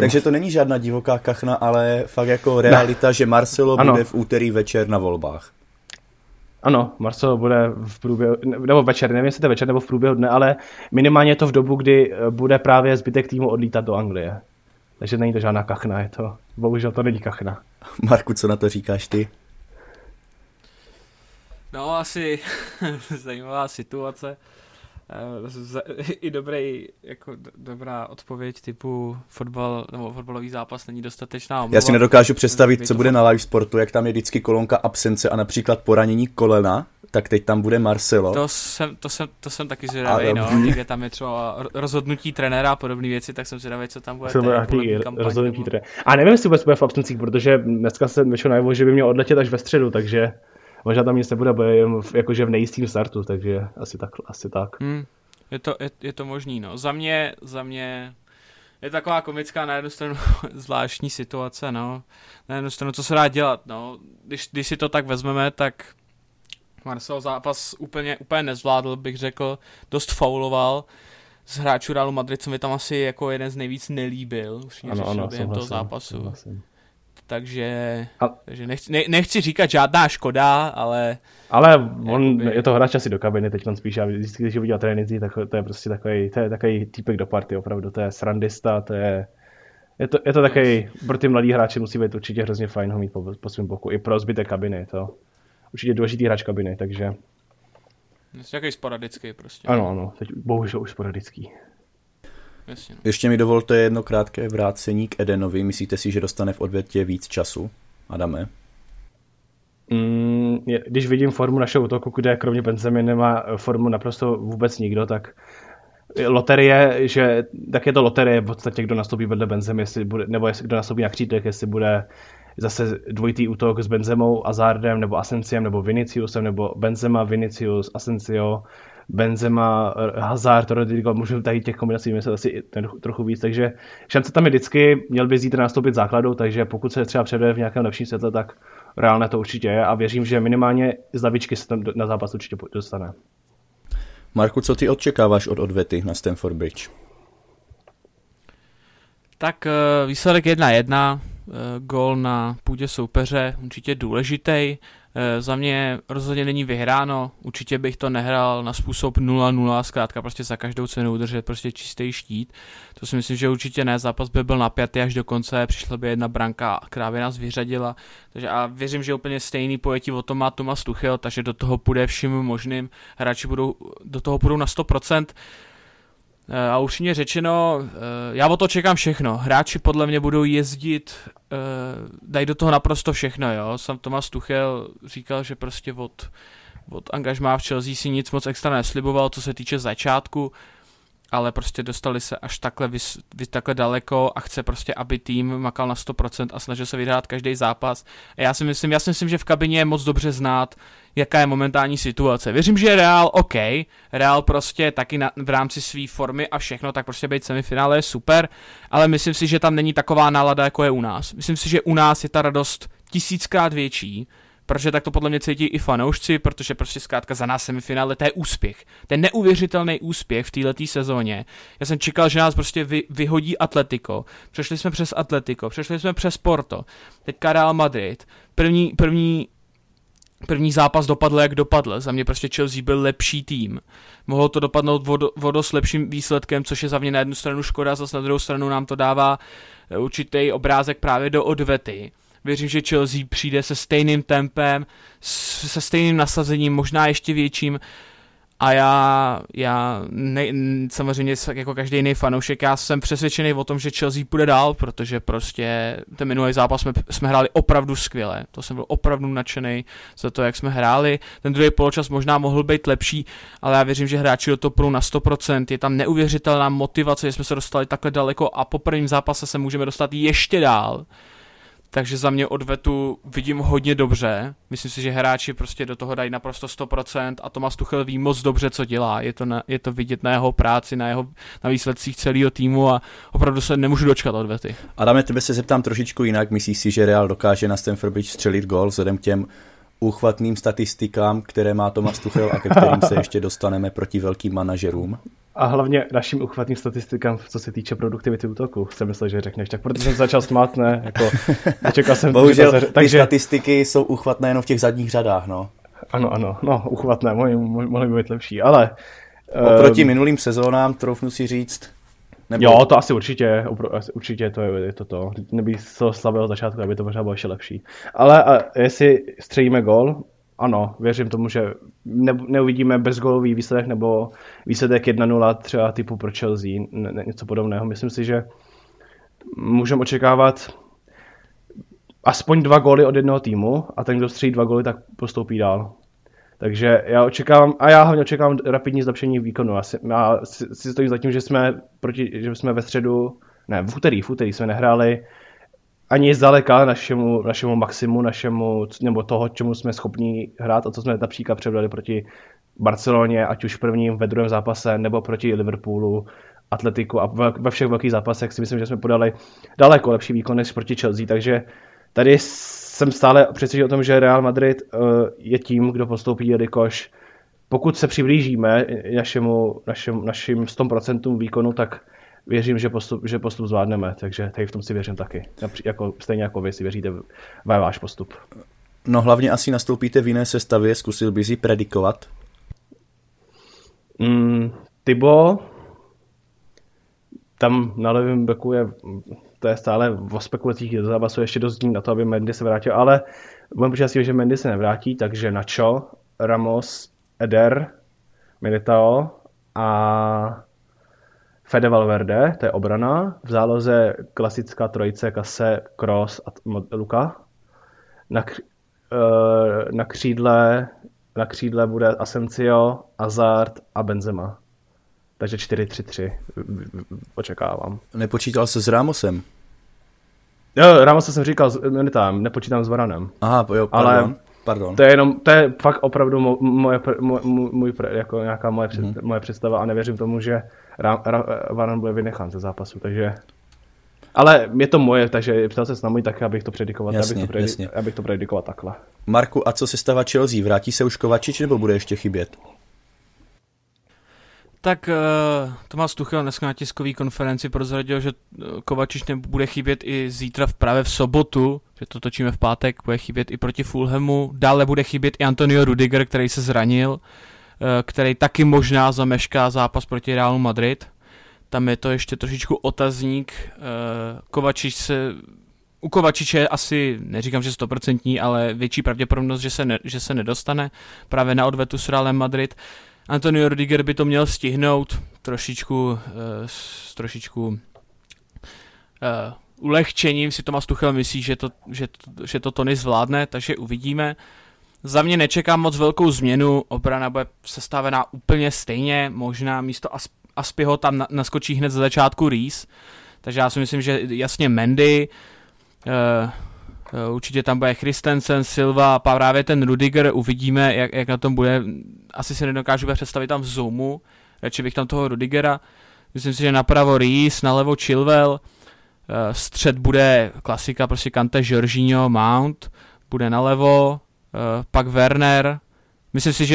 Takže to není žádná divoká kachna, ale fakt jako realita, ne. Že Marcelo bude v úterý večer na volbách. Ano, Marcelo bude v průběhu, nebo večer, nevím jestli to večer nebo v průběhu dne, ale minimálně je to v dobu, kdy bude právě zbytek týmu odlítat do Anglie. Takže není to žádná kachna, je to, bohužel to není kachna. Marku, co na to říkáš ty? No, asi zajímavá situace. I dobrá odpověď typu fotbal nebo fotbalový zápas není dostatečná omluva. Já si nedokážu představit, co bude na live sportu, jak tam je vždycky kolonka absence a například poranění kolena, tak teď tam bude Marcelo. To jsem taky zvědavý, někde tam je třeba rozhodnutí trenéra a podobné věci, tak jsem zvědavý, co tam bude. Rozhodnutí trenéra. A nevím, jestli vůbec bude v absencích, protože dneska se vyšlo najevo, že by měl odletět až ve středu, takže možná tam nic nebude, bude jakože v nejistým startu, takže asi tak. Je to možný, no. Za mě je taková komická na jednu stranu zvláštní situace, no. Na jednu stranu, co se dá dělat, no. Když si to tak vezmeme, tak Marcel zápas úplně nezvládl, bych řekl, dost fauloval. Z hráčů Realu Madrid se mi tam asi jako jeden z nejvíc nelíbil, už během toho zápasu. Souhlasím. Takže nechci říkat žádná škoda, ale on je to hráč asi do kabiny teď spíš, a vždycky, když udělá tréninky, tak to je prostě takový týpek do party, opravdu, to je srandista, to je to takový, pro ty mladý hráče musí být určitě hrozně fajn ho mít po svém boku, i pro zbytek kabiny, to určitě důležitý hráč kabiny, takže. Jsi takový sporadický prostě. Ano, teď bohužel už sporadický. Jasně, no. Ještě mi dovolte jedno krátké vrácení k Edenovi. Myslíte si, že dostane v odvětě víc času? Adame? Když vidím formu našeho útoku, kde kromě Benzemy nemá formu naprosto vůbec nikdo, tak je to loterie v podstatě, kdo nastoupí vedle Benzemy, kdo nastoupí na křídlech, jestli bude zase dvojitý útok s Benzemou, Hazardem, nebo Asensiom, nebo Viniciusem, nebo Benzema, Vinicius, Asensio, Benzema, Hazard, Rodrigo, můžu tady těch kombinací myslet asi trochu víc, takže šance tam je vždycky, měl by zítra nastoupit základou, takže pokud se třeba předvede v nějakém lepším světle, tak reálné to určitě je a věřím, že minimálně z lavičky se tam na zápas určitě dostane. Marku, co ty očekáváš od odvety na Stamford Bridge? Tak výsledek 1-1, gól na půdě soupeře, určitě důležitý. Za mě rozhodně není vyhráno, určitě bych to nehrál na způsob 0-0, zkrátka prostě za každou cenu udržet prostě čistý štít. To si myslím, že určitě ne, zápas by byl napjatý až do konce, přišla by jedna branka, která by nás vyřadila. Takže a věřím, že úplně stejný pojetí o tom má Thomas Tuchel, takže do toho půjde vším možným, hráči do toho půjdou na 100%. A upřímně řečeno, já o to čekám všechno. Hráči podle mě budou jezdit, dají do toho naprosto všechno, jo. Sam Thomas Tuchel říkal, že prostě od angažmá v Chelsea si nic moc extra nesliboval, co se týče začátku, ale prostě dostali se až takhle daleko a chce prostě, aby tým makal na 100% a snažil se vyhrát každý zápas. A já si myslím, že v kabině je moc dobře znát, jaká je momentální situace. Věřím, že Real OK, Real prostě taky v rámci své formy a všechno, tak prostě být v semifinále je super, ale myslím si, že tam není taková nálada, jako je u nás. Myslím si, že u nás je ta radost tisíckrát větší, protože tak to podle mě cítí i fanoušci, protože prostě zkrátka za nás semifinále, to je úspěch. To je neuvěřitelný úspěch v této sezóně. Já jsem čekal, že nás prostě vyhodí Atletico. Přešli jsme přes Atletico, přešli jsme přes Porto, teďka Real Madrid. První zápas dopadl, jak dopadl. Za mě prostě Chelsea byl lepší tým. Mohlo to dopadnout vodo s lepším výsledkem, což je za mě na jednu stranu škoda, zase na druhou stranu nám to dává určitý obrázek právě do odvety. Věřím, že Chelsea přijde se stejným tempem, se stejným nasazením, možná ještě větším. A samozřejmě jako každý jiný fanoušek, já jsem přesvědčený o tom, že Chelsea půjde dál, protože prostě ten minulý zápas jsme hráli opravdu skvěle. To jsem byl opravdu nadšený za to, jak jsme hráli. Ten druhý poločas možná mohl být lepší, ale já věřím, že hráči do toho půjdou na 100%. Je tam neuvěřitelná motivace, že jsme se dostali takhle daleko a po prvním zápase se můžeme dostat ještě dál. Takže za mě odvetu vidím hodně dobře. Myslím si, že hráči prostě do toho dají naprosto 100% a Thomas Tuchel ví moc dobře, co dělá. Je to vidět na jeho práci, na výsledcích celého týmu a opravdu se nemůžu dočkat odvety. Adame, tebe se zeptám trošičku jinak. Myslíš si, že Real dokáže na Stamford Bridge střelit gól vzhledem k těm úchvatným statistikám, které má Thomas Tuchel a ke kterým se ještě dostaneme proti velkým manažerům. A hlavně našim uchvatným statistikám, co se týče produktivity útoku, jsem myslel, že řekneš, tak protože jsem začal smát, ne, jako čekal jsem... Bohužel, takže... statistiky jsou uchvatné jenom v těch zadních řadách, no. Ano, no, uchvatné, mohly by být lepší, ale... Oproti minulým sezónám, troufnu si říct... Nebo... Jo, to asi určitě to je to. Nebych se to slavil od začátku, aby to možná bylo ještě lepší. Ale jestli střelíme gól, ano, věřím tomu, že neuvidíme bezgólový výsledek nebo výsledek 1-0 třeba typu pro Chelsea, něco podobného. Myslím si, že můžeme očekávat aspoň 2 góly od jednoho týmu a ten, kdo střílí 2 góly, tak postoupí dál. Takže já hlavně očekávám rapidní zlepšení výkonu. Já si stojím za tím, že jsme v úterý jsme nehráli ani zdaleka našemu maximu, nebo toho, čemu jsme schopni hrát a co jsme například předvedli proti Barceloně, ať už v prvním, ve druhém zápase, nebo proti Liverpoolu, Atletiku a ve všech velkých zápasech si myslím, že jsme podali daleko lepší výkon než proti Chelsea, takže tady jsem stále přesvědčen o tom, že Real Madrid je tím, kdo postoupí, jelikož pokud se přiblížíme našim 100% výkonu, tak věřím, že postup zvládneme, takže tady v tom si věřím taky. Stejně jako vy si věříte ve váš postup. No hlavně asi nastoupíte v jiné sestavě, zkusil bys ji predikovat? Tybo, tam na levém beku to je stále o spekulacích zápasu ještě dost dní na to, aby Mendy se vrátil, ale budeme počítat, že Mendy se nevrátí, takže Nacho, Ramos, Eder, Militão a Fede Valverde, to je obrana. V záloze klasická trojice, Kase, Kroos a Luka. Na křídle bude Asensio, Hazard a Benzema. Takže 4-3-3 očekávám. Nepočítal se s Ramosem? Jo, Ramosa jsem říkal, nepočítám s Varanem. Aha, jo, pardon. To je fakt opravdu moje představa a nevěřím tomu, že Varan bude vynechán ze zápasu, takže... Ale je to moje, takže ptal se s námi tak, abych to predikoval takhle. Marku, a co se stává Chelsea? Vrátí se už Kovačič nebo bude ještě chybět? Tak Thomas Tuchel dneska na tiskové konferenci prozradil, že Kovačič bude chybět i zítra v sobotu, že to točíme v pátek, bude chybět i proti Fulhamu, dále bude chybět i Antonio Rüdiger, který se zranil, který taky možná zamešká zápas proti Realu Madrid, tam je to ještě trošičku otazník, u Kovačiče asi, neříkám, že 100%, ale větší pravděpodobnost, že se nedostane právě na odvetu s Realem Madrid. Antonio Rüdiger by to měl stihnout, trošičku ulehčením si Thomas Tuchel myslí, že to Tony zvládne, takže uvidíme. Za mě nečekám moc velkou změnu, obrana bude sestavená úplně stejně, možná místo Aspyho tam naskočí hned za začátku Rees, takže já si myslím, že jasně Mendy, určitě tam bude Christensen, Silva, právě ten Rüdiger, uvidíme, jak na tom bude. Asi se nedokážu představit tam v zoomu, radši bych tam toho Rüdigera. Myslím si, že napravo Rees, nalevo Chilwell, střed bude klasika, prostě Kanté, Jorginho, Mount, bude nalevo, pak Werner. Myslím si,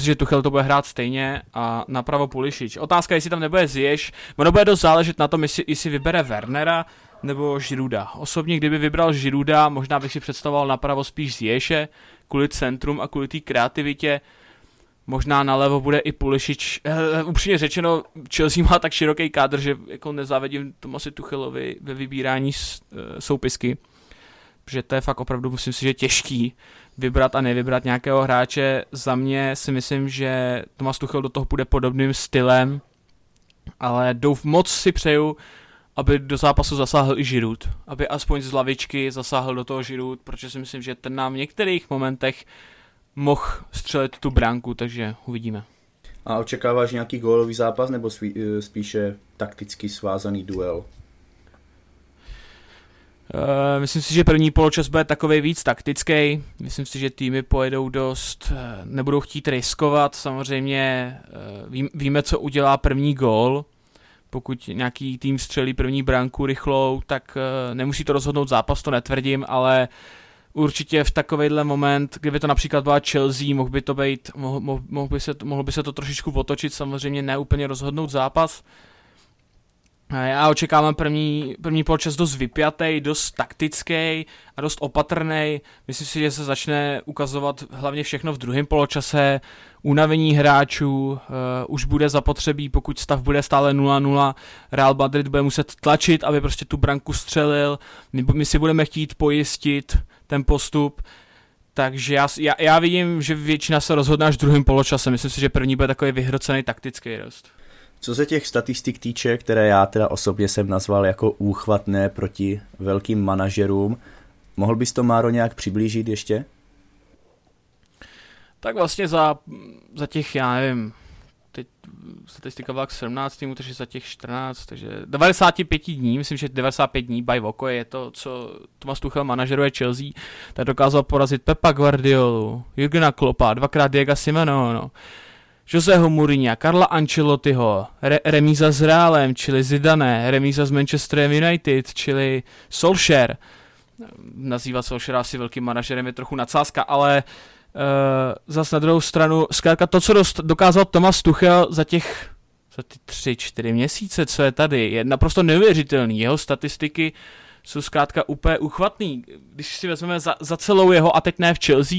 že Tuchel to bude hrát stejně a napravo Pulišič. Otázka, jestli tam nebude Ziyech, ono bude dost záležet na tom, jestli vybere Wernera nebo Girouda. Osobně, kdyby vybral Girouda, možná bych si představoval napravo spíš Ziyeche, kvůli centrum a kvůli té kreativitě. Možná nalevo bude i Pulišič. Upřímně řečeno, Chelsea má tak široký kádr, že jako nezávidím Tomasi Tuchelovi ve vybírání soupisky. Protože to je fakt opravdu, myslím si, že těžký vybrat a nevybrat nějakého hráče. Za mě si myslím, že Thomas Tuchel do toho půjde podobným stylem, ale moc si přeju, aby do zápasu zasáhl i Giroud. Aby aspoň z lavičky zasáhl do toho Giroud, protože si myslím, že ten nám v některých momentech mohl střelit tu bránku, takže uvidíme. A očekáváš nějaký gólový zápas nebo spíše takticky svázaný duel? Myslím si, že první poločas bude takovej víc taktický. Myslím si, že týmy pojedou dost, nebudou chtít riskovat. Samozřejmě víme, co udělá první gól. Pokud nějaký tým střelí první branku rychlou, tak nemusí to rozhodnout zápas, to netvrdím, ale určitě v takovejhle moment, kdyby to například byla Chelsea, mohlo by se to trošičku otočit, samozřejmě ne úplně rozhodnout zápas. Já očekávám první poločas dost vypjatý, dost taktický a dost opatrný. Myslím si, že se začne ukazovat hlavně všechno v druhém poločase. Unavení hráčů už bude zapotřebí, pokud stav bude stále 0-0. Real Madrid bude muset tlačit, aby prostě tu branku střelil. My si budeme chtít pojistit ten postup. Takže já vidím, že většina se rozhodne až v druhém poločase. Myslím si, že první bude takový vyhrocený taktický rost. Co se těch statistik týče, které já teda osobně jsem nazval jako úchvatné proti velkým manažerům, mohl bys to, Máro, nějak přiblížit ještě? Tak vlastně za těch, já nevím, teď statistika byla k 17 týmu, takže za těch 14, takže 95 dní, myslím, že 95 dní by Voko je to, co Thomas Tuchel manažeruje Chelsea, tak dokázal porazit Pepa Guardiolu, Jurgena Kloppa, dvakrát Diego Simeone, Joseho Mourinha, Karla Ancelottiho, remíza s Realem, čili Zidane, remíza s Manchesterem United, čili Solskjaer. Nazývat Solskjaera asi velkým manažerem je trochu nadsázka, ale zase na druhou stranu, zkrátka to, co dokázal Thomas Tuchel za ty 3-4 měsíce, co je tady, je naprosto neuvěřitelný. Jeho statistiky jsou zkrátka úplně uchvatný. Když si vezmeme za celou jeho, a teď ne v Chelsea,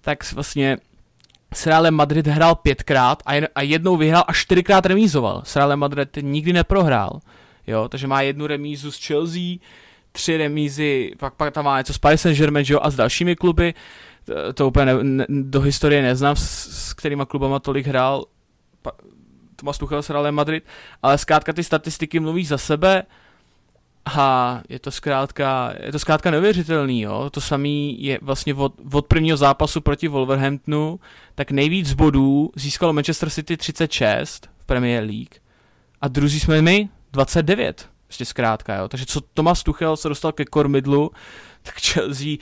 tak vlastně s Realem Madrid hrál 5krát a jednou vyhrál a 4krát remízoval. S Realem Madrid nikdy neprohrál. Jo, takže má jednu remízu s Chelsea, 3 remízy, pak tam má něco s Paris Saint-Germain, jo, a s dalšími kluby. To úplně do historie neznám, s kterýma klubama tolik hrál Thomas Tuchel s Realem Madrid, ale zkrátka ty statistiky mluví za sebe a je to zkrátka neuvěřitelný, jo. To samý je vlastně od prvního zápasu proti Wolverhamptonu, tak nejvíc bodů získalo Manchester City 36 v Premier League a druzí jsme my 29, prostě zkrátka, jo. Takže co Thomas Tuchel se dostal ke kormidlu, tak Chelsea,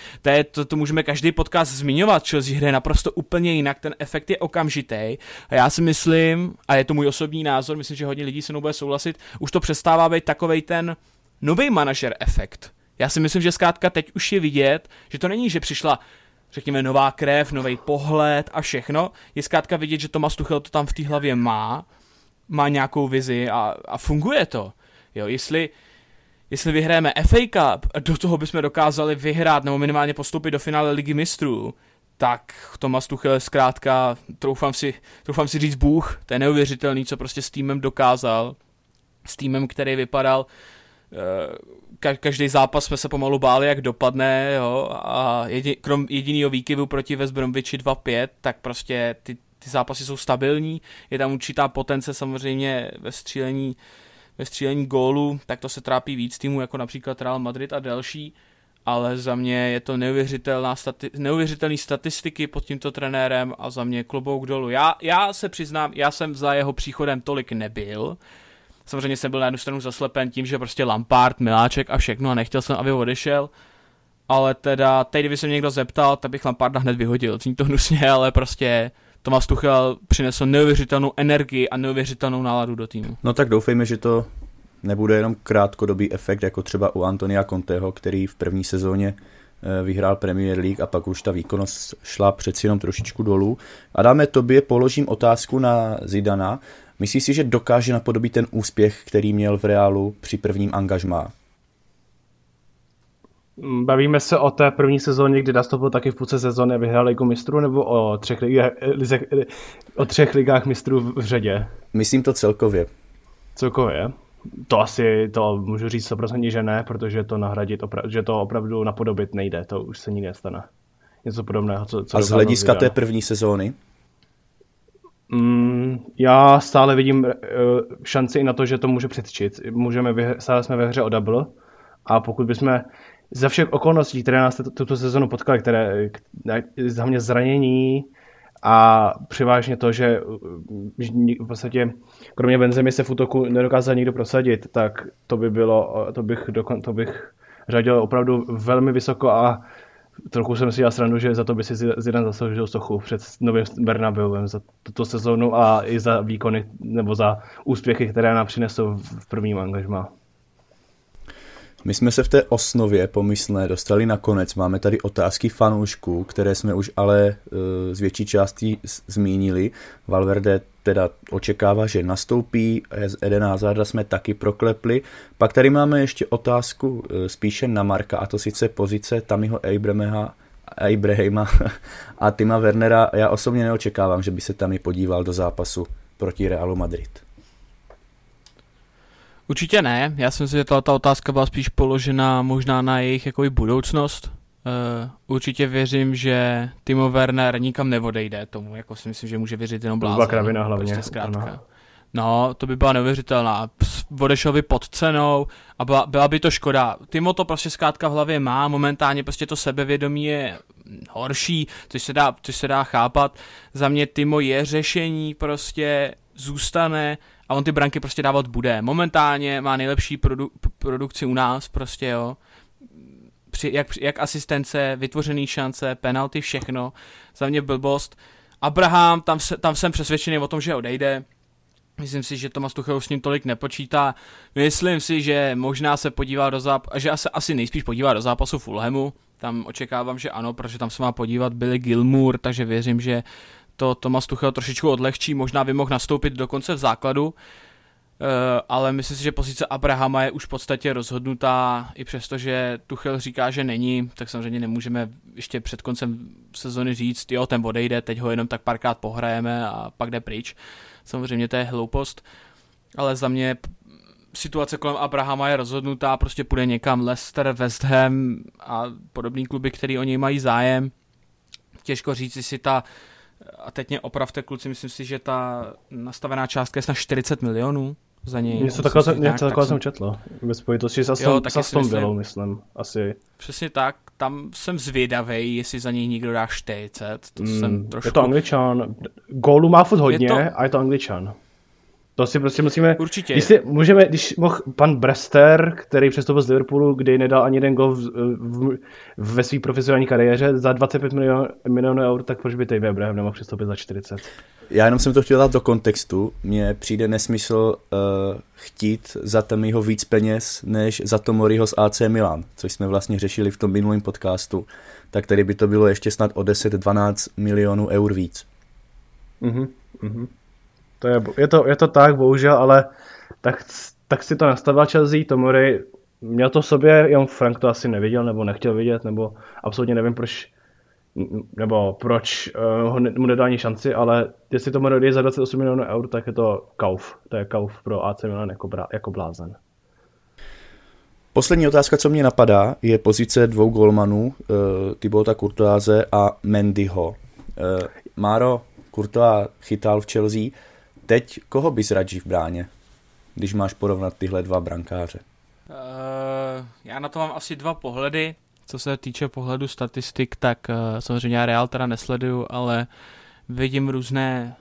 to můžeme každý podcast zmiňovat, Chelsea hraje naprosto úplně jinak, ten efekt je okamžitý a já si myslím, a je to můj osobní názor, myslím, že hodně lidí se mnou bude souhlasit, už to přestává být takovej ten nový manažer efekt. Já si myslím, že zkrátka teď už je vidět, že to není, že přišla, řekněme, nová krev, nový pohled a všechno. Je zkrátka vidět, že Thomas Tuchel to tam v té hlavě má nějakou vizi a funguje to. Jo, jestli vyhráme FA Cup a do toho bychom dokázali vyhrát nebo minimálně postoupit do finále Ligy mistrů, tak Thomas Tuchel je zkrátka, troufám si říct, bůh. To je neuvěřitelný, co prostě s týmem dokázal. S týmem, který vypadal, každý zápas jsme se pomalu báli, jak dopadne, jo, a krom jedinýho výkyvu proti West Bromwichi 2-5, tak prostě ty zápasy jsou stabilní, je tam určitá potence samozřejmě ve střílení gólu, tak to se trápí víc týmu, jako například Real Madrid a další, ale za mě je to neuvěřitelný statistiky pod tímto trenérem a za mě klobouk dolů. Já se přiznám, já jsem za jeho příchodem tolik nebyl. Samozřejmě jsem byl na jednu stranu zaslepen tím, že prostě Lampard, miláček a všechno a nechtěl jsem, aby odešel, ale teda teď, kdyby se mě někdo zeptal, tak bych Lamparda hned vyhodil, zní to hnusně, ale prostě Thomas Tuchel přinesl neuvěřitelnou energii a neuvěřitelnou náladu do týmu. No tak doufejme, že to nebude jenom krátkodobý efekt, jako třeba u Antonia Conteho, který v první sezóně vyhrál Premier League a pak už ta výkonnost šla přeci jenom trošičku dolů. Adame, tobě položím otázku na Zidana. Myslíš si, že dokáže napodobit ten úspěch, který měl v Realu při prvním angažmá? Bavíme se o té první sezóně, kdy nastoupil taky v půlce sezóny a vyhrál Ligu mistrů, nebo o třech ligách mistrů v řadě? Myslím to celkově. Celkově? To asi, to můžu říct 100%, že ne, protože to nahradit, že to opravdu napodobit nejde, to už se nikdy nestane. Něco podobného, co a z hlediska té první sezóny? Já stále vidím šanci i na to, že to může předčit. Stále jsme ve hře o double a pokud bychom za všech okolností, které nás tuto sezonu potkaly, které za mě zranění a převážně to, že v podstatě kromě Benzemy se v útoku nedokázal nikdo prosadit, tak to bych řadil opravdu velmi vysoko a trochu jsem si dělal srandu, že za to by si Zidane zasloužil sochu před novým Bernabeuem za tuto sezónu a i za výkony nebo za úspěchy, které nám přinesou v prvním angažmá. My jsme se v té osnově pomyslné dostali nakonec. Máme tady otázky fanoušků, které jsme už ale z větší části zmínili. Valverde teda očekává, že nastoupí, z Edena Hazarda jsme taky proklepli. Pak tady máme ještě otázku spíše na Marka, a to sice pozice Tamiho Abrahama a Tima Wernera. Já osobně neočekávám, že by se Tami podíval do zápasu proti Realu Madrid. Určitě ne, já si myslím, že ta otázka byla spíš položena možná na jejich jakoby budoucnost. Určitě věřím, že Timo Werner nikam neodejde, tomu jako si myslím, že může věřit jenom blázen. To byla kravina hlavně. Prostě zkrátka. No, to by byla neuvěřitelná. Odešel by pod cenou a byla by to škoda. Timo to prostě zkrátka v hlavě má, momentálně prostě to sebevědomí je horší, což se dá chápat. Za mě Timo je řešení, prostě zůstane a on ty branky prostě dávat bude. Momentálně má nejlepší produkci u nás, prostě jo. Jak asistence, vytvořený šance, penalty, všechno. Za mě blbost. Abraham, tam jsem přesvědčený o tom, že odejde. Myslím si, že Thomas Tuchel s ním tolik nepočítá. Myslím si, že možná se podívá do zápasu, že asi nejspíš podívá do zápasu Fulhamu. Tam očekávám, že ano, protože tam se má podívat Billy Gilmour, takže věřím, že to Thomas Tuchel trošičku odlehčí, možná by mohl nastoupit dokonce v základu, ale myslím si, že pozice Abrahama je už v podstatě rozhodnutá, i přesto, že Tuchel říká, že není, tak samozřejmě nemůžeme ještě před koncem sezony říct, jo, ten odejde, teď ho jenom tak párkrát pohrajeme a pak jde pryč. Samozřejmě to je hloupost, ale za mě situace kolem Abrahama je rozhodnutá, prostě půjde někam Leicester, West Ham a podobný kluby, který o něj mají zájem. Těžko říct, jestli ta, a teď mě opravte kluci, myslím si, že ta nastavená částka je snad 40 milionů za něj. Něco takové jsem četl, ve spojitosti s tom bylo, myslím, asi. Přesně tak, tam jsem zvědavej, jestli za něj někdo dá 40, to jsem trošku... Je to Angličan, gólu má furt hodně a je to Angličan. To si prostě musíme... Určitě. Když mohl pan Brester, který přestoupil z Liverpoolu, kdy nedal ani jeden gol ve své profesionální kariéře za 25 milionů eur, tak proč by tady Abraham nemohl přestoupit za 40? Já jenom jsem to chtěl dát do kontextu. Mně přijde nesmysl chtít za Tamiho víc peněz, než za Tomoriho z AC Milan, což jsme vlastně řešili v tom minulém podcastu. Tak tady by to bylo ještě snad o 10-12 milionů eur víc. To je to tak, bohužel, ale tak si to nastavila Chelsea, Tomori měl to v sobě, jen Frank to asi neviděl, nebo nechtěl vidět, nebo absolutně nevím, proč mu nedal ani šanci, ale jestli Tomori odejde za 28 milionů eur, tak je to kauf. To je kauf pro AC Milan jako blázen. Poslední otázka, co mě napadá, je pozice dvou golmanů, Thibauta Courtoise a Mendyho. Máro, Courtois chytal v Chelsea. Teď koho bys radši v bráně, když máš porovnat tyhle dva brankáře? Já na to mám asi dva pohledy. Co se týče pohledu statistik, tak samozřejmě já Real teda nesleduju, ale vidím různé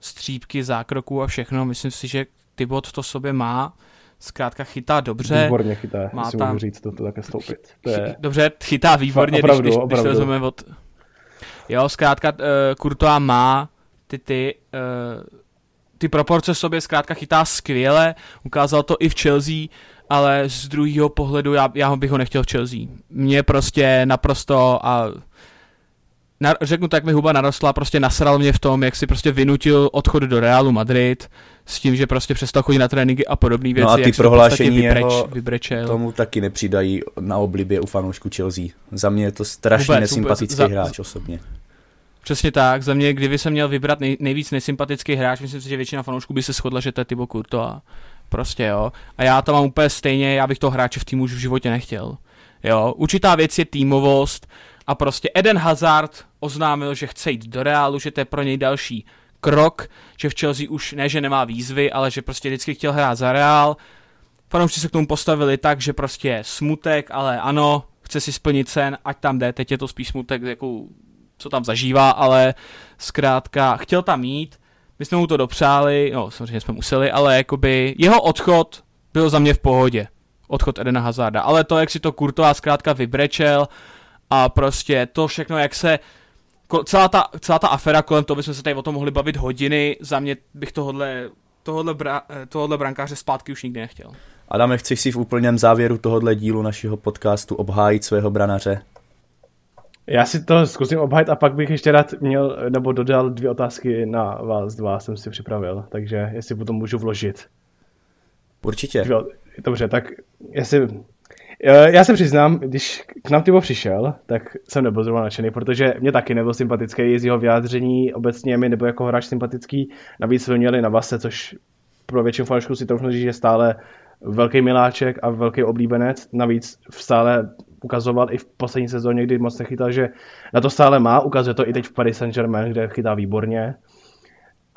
střípky, zákroků a všechno. Myslím si, že Thibaut to sobě má. Zkrátka chytá dobře. Výborně chytá, má si můžu říct, to také stoupit. To je... Dobře, chytá výborně, opravdu, když se vezmeme od... Jo, zkrátka Courtois má ty proporce sobě, zkrátka chytá skvěle, ukázal to i v Chelsea, ale z druhého pohledu já bych ho nechtěl v Chelsea. Mě prostě naprosto, řeknu tak, mi huba narostla, prostě nasral mě v tom, jak si prostě vynutil odchod do Realu Madrid s tím, že prostě přestal chodit na tréninky a podobné věci. No a ty prohlášení tomu taky nepřidají na oblibě u fanoušku Chelsea. Za mě je to strašně nesympatický hráč osobně. Přesně tak, za mě, kdyby se měl vybrat nejvíc nesympatický hráč, myslím si, že většina fanoušků by se shodla, že to je Thibaut Courtois. Prostě jo. A já to mám úplně stejně, já bych toho hráče v týmu už v životě nechtěl. Jo, určitá věc je týmovost a prostě Eden Hazard oznámil, že chce jít do Realu, že to je pro něj další krok, že v Chelsea už ne, že nemá výzvy, ale že prostě vždycky chtěl hrát za Real. Fanoušci se k tomu postavili tak, že prostě je smutek, ale ano, chce si splnit sen, ať tam jde, teď je to spíš smutek, jako co tam zažívá, ale zkrátka chtěl tam jít, my jsme mu to dopřáli, no samozřejmě jsme museli, ale jakoby jeho odchod byl za mě v pohodě, odchod Edena Hazarda, ale to, jak si to Courtois zkrátka vybrečel a prostě to všechno, jak se, celá ta aféra kolem toho, bychom se tady o tom mohli bavit hodiny, za mě bych tohodle brankáře zpátky už nikdy nechtěl. Adame, chceš si v úplném závěru tohohle dílu našeho podcastu obhájit svého branaře? Já si to zkusím obhájit a pak bych ještě rád měl, nebo dodal dvě otázky na vás dva, jsem si připravil, takže jestli potom můžu vložit. Určitě. Dobře, tak jestli... Já se přiznám, když k nám Tybo přišel, tak jsem nebyl zrovna nadšený, protože mě taky nebyl sympatický z jeho vyjádření, obecně mi nebyl jako hráč sympatický, navíc jsme měli na Vase, což pro většinu fanoušků si trochu říct, že stále velký miláček a velký oblíbenec, navíc stále ukazoval i v poslední sezóně, kdy moc nechytal, že na to stále má, ukazuje to i teď v Paris Saint-Germain, kde chytá výborně.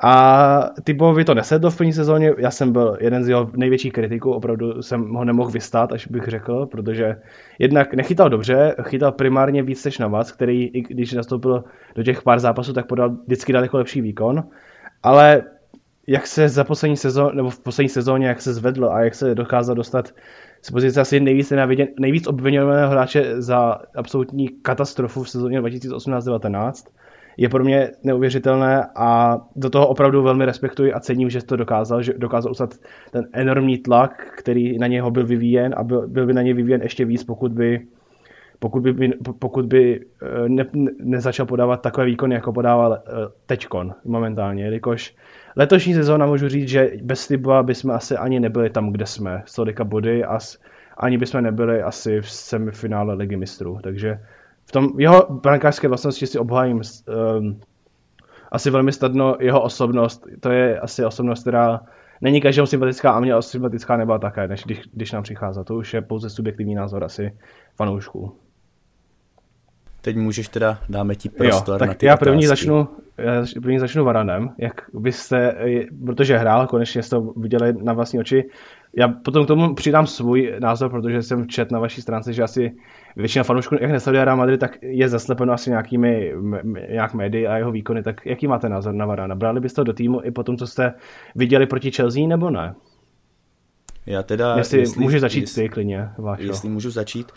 A Tybovi to nesedlo v první sezóně, já jsem byl jeden z jeho největších kritiků, opravdu jsem ho nemohl vystát, až bych řekl, protože jednak nechytal dobře, chytal primárně víc než na vás, který, i když nastoupil do těch pár zápasů, tak podal vždycky daleko lepší výkon, ale jak se za poslední sezónu, nebo v poslední sezóně, jak se zvedl a jak se dokázal dostat z pozice asi nejvíc obviněného hráče za absolutní katastrofu v sezóně 2018-19, je pro mě neuvěřitelné a do toho opravdu velmi respektuji a cením, že to dokázal, že dokázal ustat ten enormní tlak, který na něho byl vyvíjen a byl by na něj vyvíjen ještě víc, pokud by nezačal podávat takové výkony, jako podával teďkon momentálně, jelikož letošní sezóna můžu říct, že bez Tyba bychom asi ani nebyli tam, kde jsme, z tolika body a ani bychom nebyli asi v semifinále Ligy mistrů, takže v tom jeho brankářské vlastnosti si obhájím asi velmi snadno jeho osobnost. To je asi osobnost, která není každému sympatická a mě sympatická nebyla také, než když nám přichází. To už je pouze subjektivní názor asi fanoušků. Teď můžeš teda, dáme ti prostor na ty otázky. Já první začnu Varanem, jak byste, protože hrál, konečně jste to viděli na vlastní oči. Já potom k tomu přidám svůj názor, protože jsem četl na vaší stránce, že asi většina fanoušků, jak nesleduje Real Madrid, tak je zaslepeno asi nějak médii a jeho výkony. Tak jaký máte názor na Varana? Brali byste to do týmu i potom, co jste viděli proti Chelsea, nebo ne? Já teda... Jestli můžeš začít ty klidně, Vášo. Jestli můžu začít.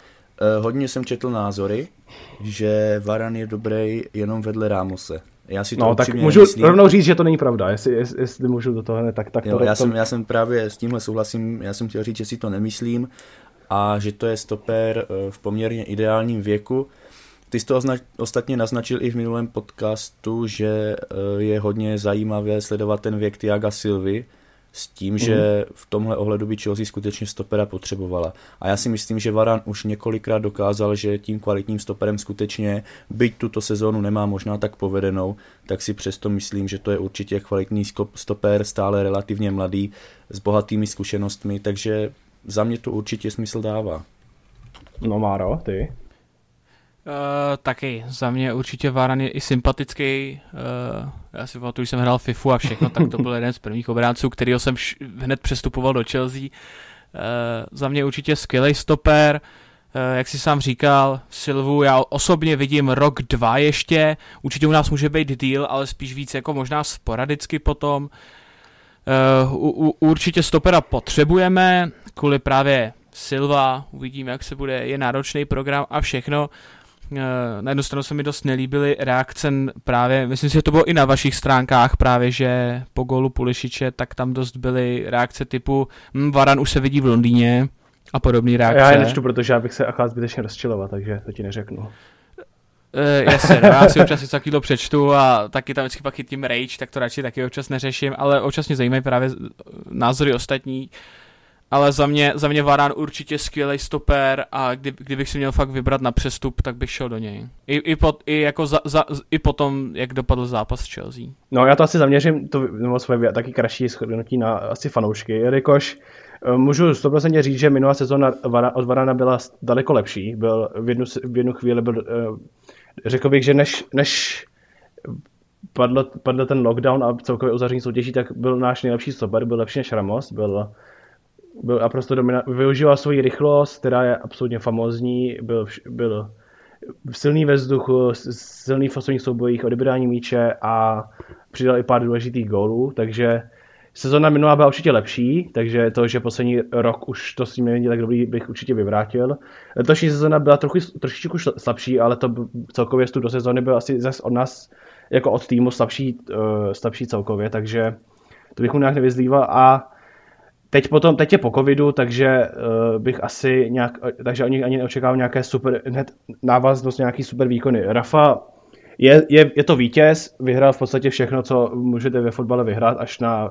Hodně jsem četl názory, že Varan je dobrý jenom vedle Ramose. Já si to tak můžu rovnou říct, že to není pravda, jestli můžu do toho ne, tak jo, to... Já jsem právě s tímhle souhlasím, já jsem chtěl říct, že si to nemyslím a že to je stoper v poměrně ideálním věku. Ty jsi to ostatně naznačil i v minulém podcastu, že je hodně zajímavé sledovat ten věk Thiaga Silvy s tím, že v tomhle ohledu by Chelsea skutečně stopera potřebovala. A já si myslím, že Varan už několikrát dokázal, že tím kvalitním stoperem skutečně, byť tuto sezónu nemá možná tak povedenou, tak si přesto myslím, že to je určitě kvalitní stoper, stále relativně mladý, s bohatými zkušenostmi, takže za mě to určitě smysl dává. No Máro, ty? Taky, za mě určitě Varan je i sympatický, já si pamatuju, že jsem hrál Fifu a všechno, tak to byl jeden z prvních obránců, kterýho jsem hned přestupoval do Chelsea, za mě určitě skvělej stoper, jak si sám říkal, Silvu, já osobně vidím rok, dva ještě, určitě u nás může být deal, ale spíš víc jako možná sporadicky potom, určitě stopera potřebujeme, kvůli právě Silva, uvidíme jak se bude, je náročný program a všechno. Na jednu stranu se mi dost nelíbily reakce právě, myslím si, že to bylo i na vašich stránkách právě, že po gólu Pulišiče, tak tam dost byly reakce typu Varan už se vidí v Londýně a podobné reakce. Já je nečtu, protože já bych se akorát zbytečně rozčiloval, takže to ti neřeknu. Jasně, já si občas něco takového přečtu a taky tam vždycky pak chytím rage, tak to radši taky občas neřeším, ale občas mě zajímají právě názory ostatní. Ale za mě Varan určitě skvělej stoper a kdybych si měl fakt vybrat na přestup, tak bych šel do něj. I potom, jak dopadl zápas v Chelsea. No já to asi zaměřím, to bylo svoje taky kratší shrnutí na asi fanoušky, jelikož můžu 100% říct, že minulá sezóna od Varana byla daleko lepší. Byl v jednu chvíli, řekl bych, že než padl ten lockdown a celkově uzavření soutěží, tak byl náš nejlepší stoper, byl lepší než Ramos, byl naprosto dominantní, využíval svoji rychlost, která je absolutně famózní, byl silný ve vzduchu, silný v osobních soubojích, odebrání míče a přidal i pár důležitých gólů, takže sezóna minulá byla určitě lepší, takže to, že poslední rok už to s ním není tak dobrý, bych určitě vyvrátil. Letošní sezóna byla trošičku slabší, ale to celkově vstup do sezóny byl asi zase od nás, jako od týmu slabší celkově, takže to bych mu nějak nevyzlíval a Teď je po covidu, takže bych asi nějak, takže ani neočekávám nějaké super návaznost, nějaký super výkony. Rafa je to vítěz, vyhrál v podstatě všechno, co můžete ve fotbale vyhrát až na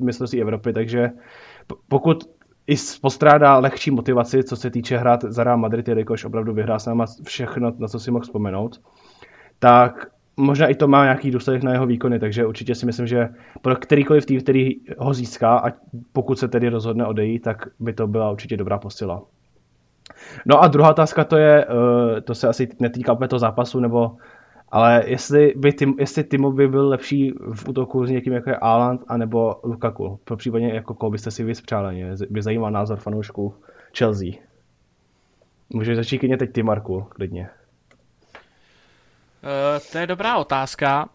mistrovství Evropy, takže pokud i postrádá lehčí motivaci, co se týče hrát za Real Madrid, jelikož opravdu vyhrál s náma všechno, na co si mohl vzpomenout, tak možná i to má nějaký důsledek na jeho výkony, takže určitě si myslím, že pro kterýkoliv tým, který ho získá, a pokud se tedy rozhodne odejít, tak by to byla určitě dobrá posila. No a druhá otázka, to se asi netýká opět toho zápasu, ale jestli Timo by byl lepší v útoku s někým jako je Haaland anebo Lukaku, popřípadně jako koho byste si vyspřáli, by zajímal názor fanoušků Chelsea. Můžeš začít klidně teď ty, Marku, klidně. To je dobrá otázka.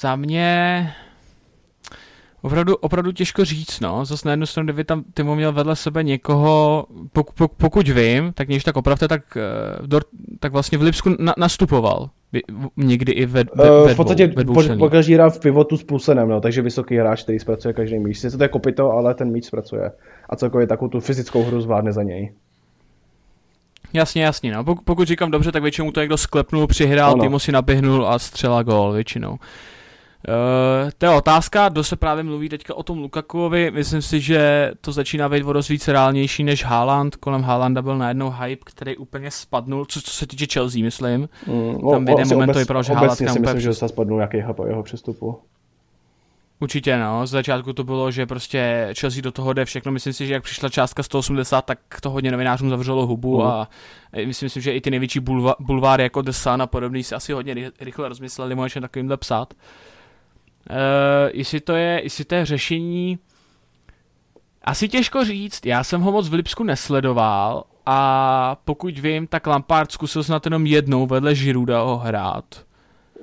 Za mě opravdu těžko říct, no. Zase na jednu stranu, kdyby tam Timo měl vedle sebe někoho, pokud vím, tak něž tak opravdu, tak vlastně v Lipsku nastupoval. Někdy i ve v podstatě pokaždý hrá v pivotu s půsenem, no, takže vysoký hráč, který zpracuje každý míč. Sice to je kopyto, ale ten míč zpracuje. A celkově takovou tu fyzickou hru zvládne za něj. Jasně, no. Pokud říkám dobře, tak většinou to někdo sklepnul, přihrál, ano. Timo si naběhnul a střela gól většinou. To je otázka, kdo se právě mluví teďka o tom Lukakuovi, myslím si, že to začíná být o dost víc reálnější než Haaland, kolem Haalanda byl najednou hype, který úplně spadnul, co se týče Chelsea, myslím, tam v jeden moment to vypadalo, že Haaland tam úplně... že se spadnul nějaký hype o jeho přestupu. Určitě no, z začátku to bylo, že prostě Chelsea do toho jde všechno, myslím si, že jak přišla částka 180, tak to hodně novinářům zavřelo hubu a myslím, že i ty největší bulváry jako The Sun a podobný si asi hodně rychle rozmysleli, mohli ještě takovýmhle psát. Jestli to je řešení, asi těžko říct, já jsem ho moc v Lipsku nesledoval a pokud vím, tak Lampard zkusil snad jenom jednou vedle Girouda ho hrát.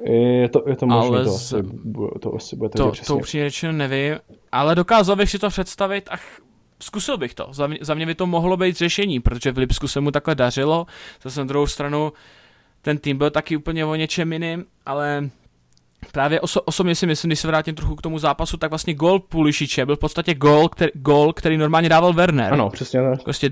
Je to možné, to asi bude tak přesně. To upřímně řečeno nevím, ale dokázal bych si to představit a zkusil bych to. Za mě by to mohlo být řešení, protože v Lipsku se mu takhle dařilo, zase na druhou stranu ten tým byl taky úplně o něčem jiným, ale... Právě osobně si myslím, když se vrátím trochu k tomu zápasu, tak vlastně gól Pulišiče byl v podstatě gól, který normálně dával Werner. Ano, přesně tak. Prostě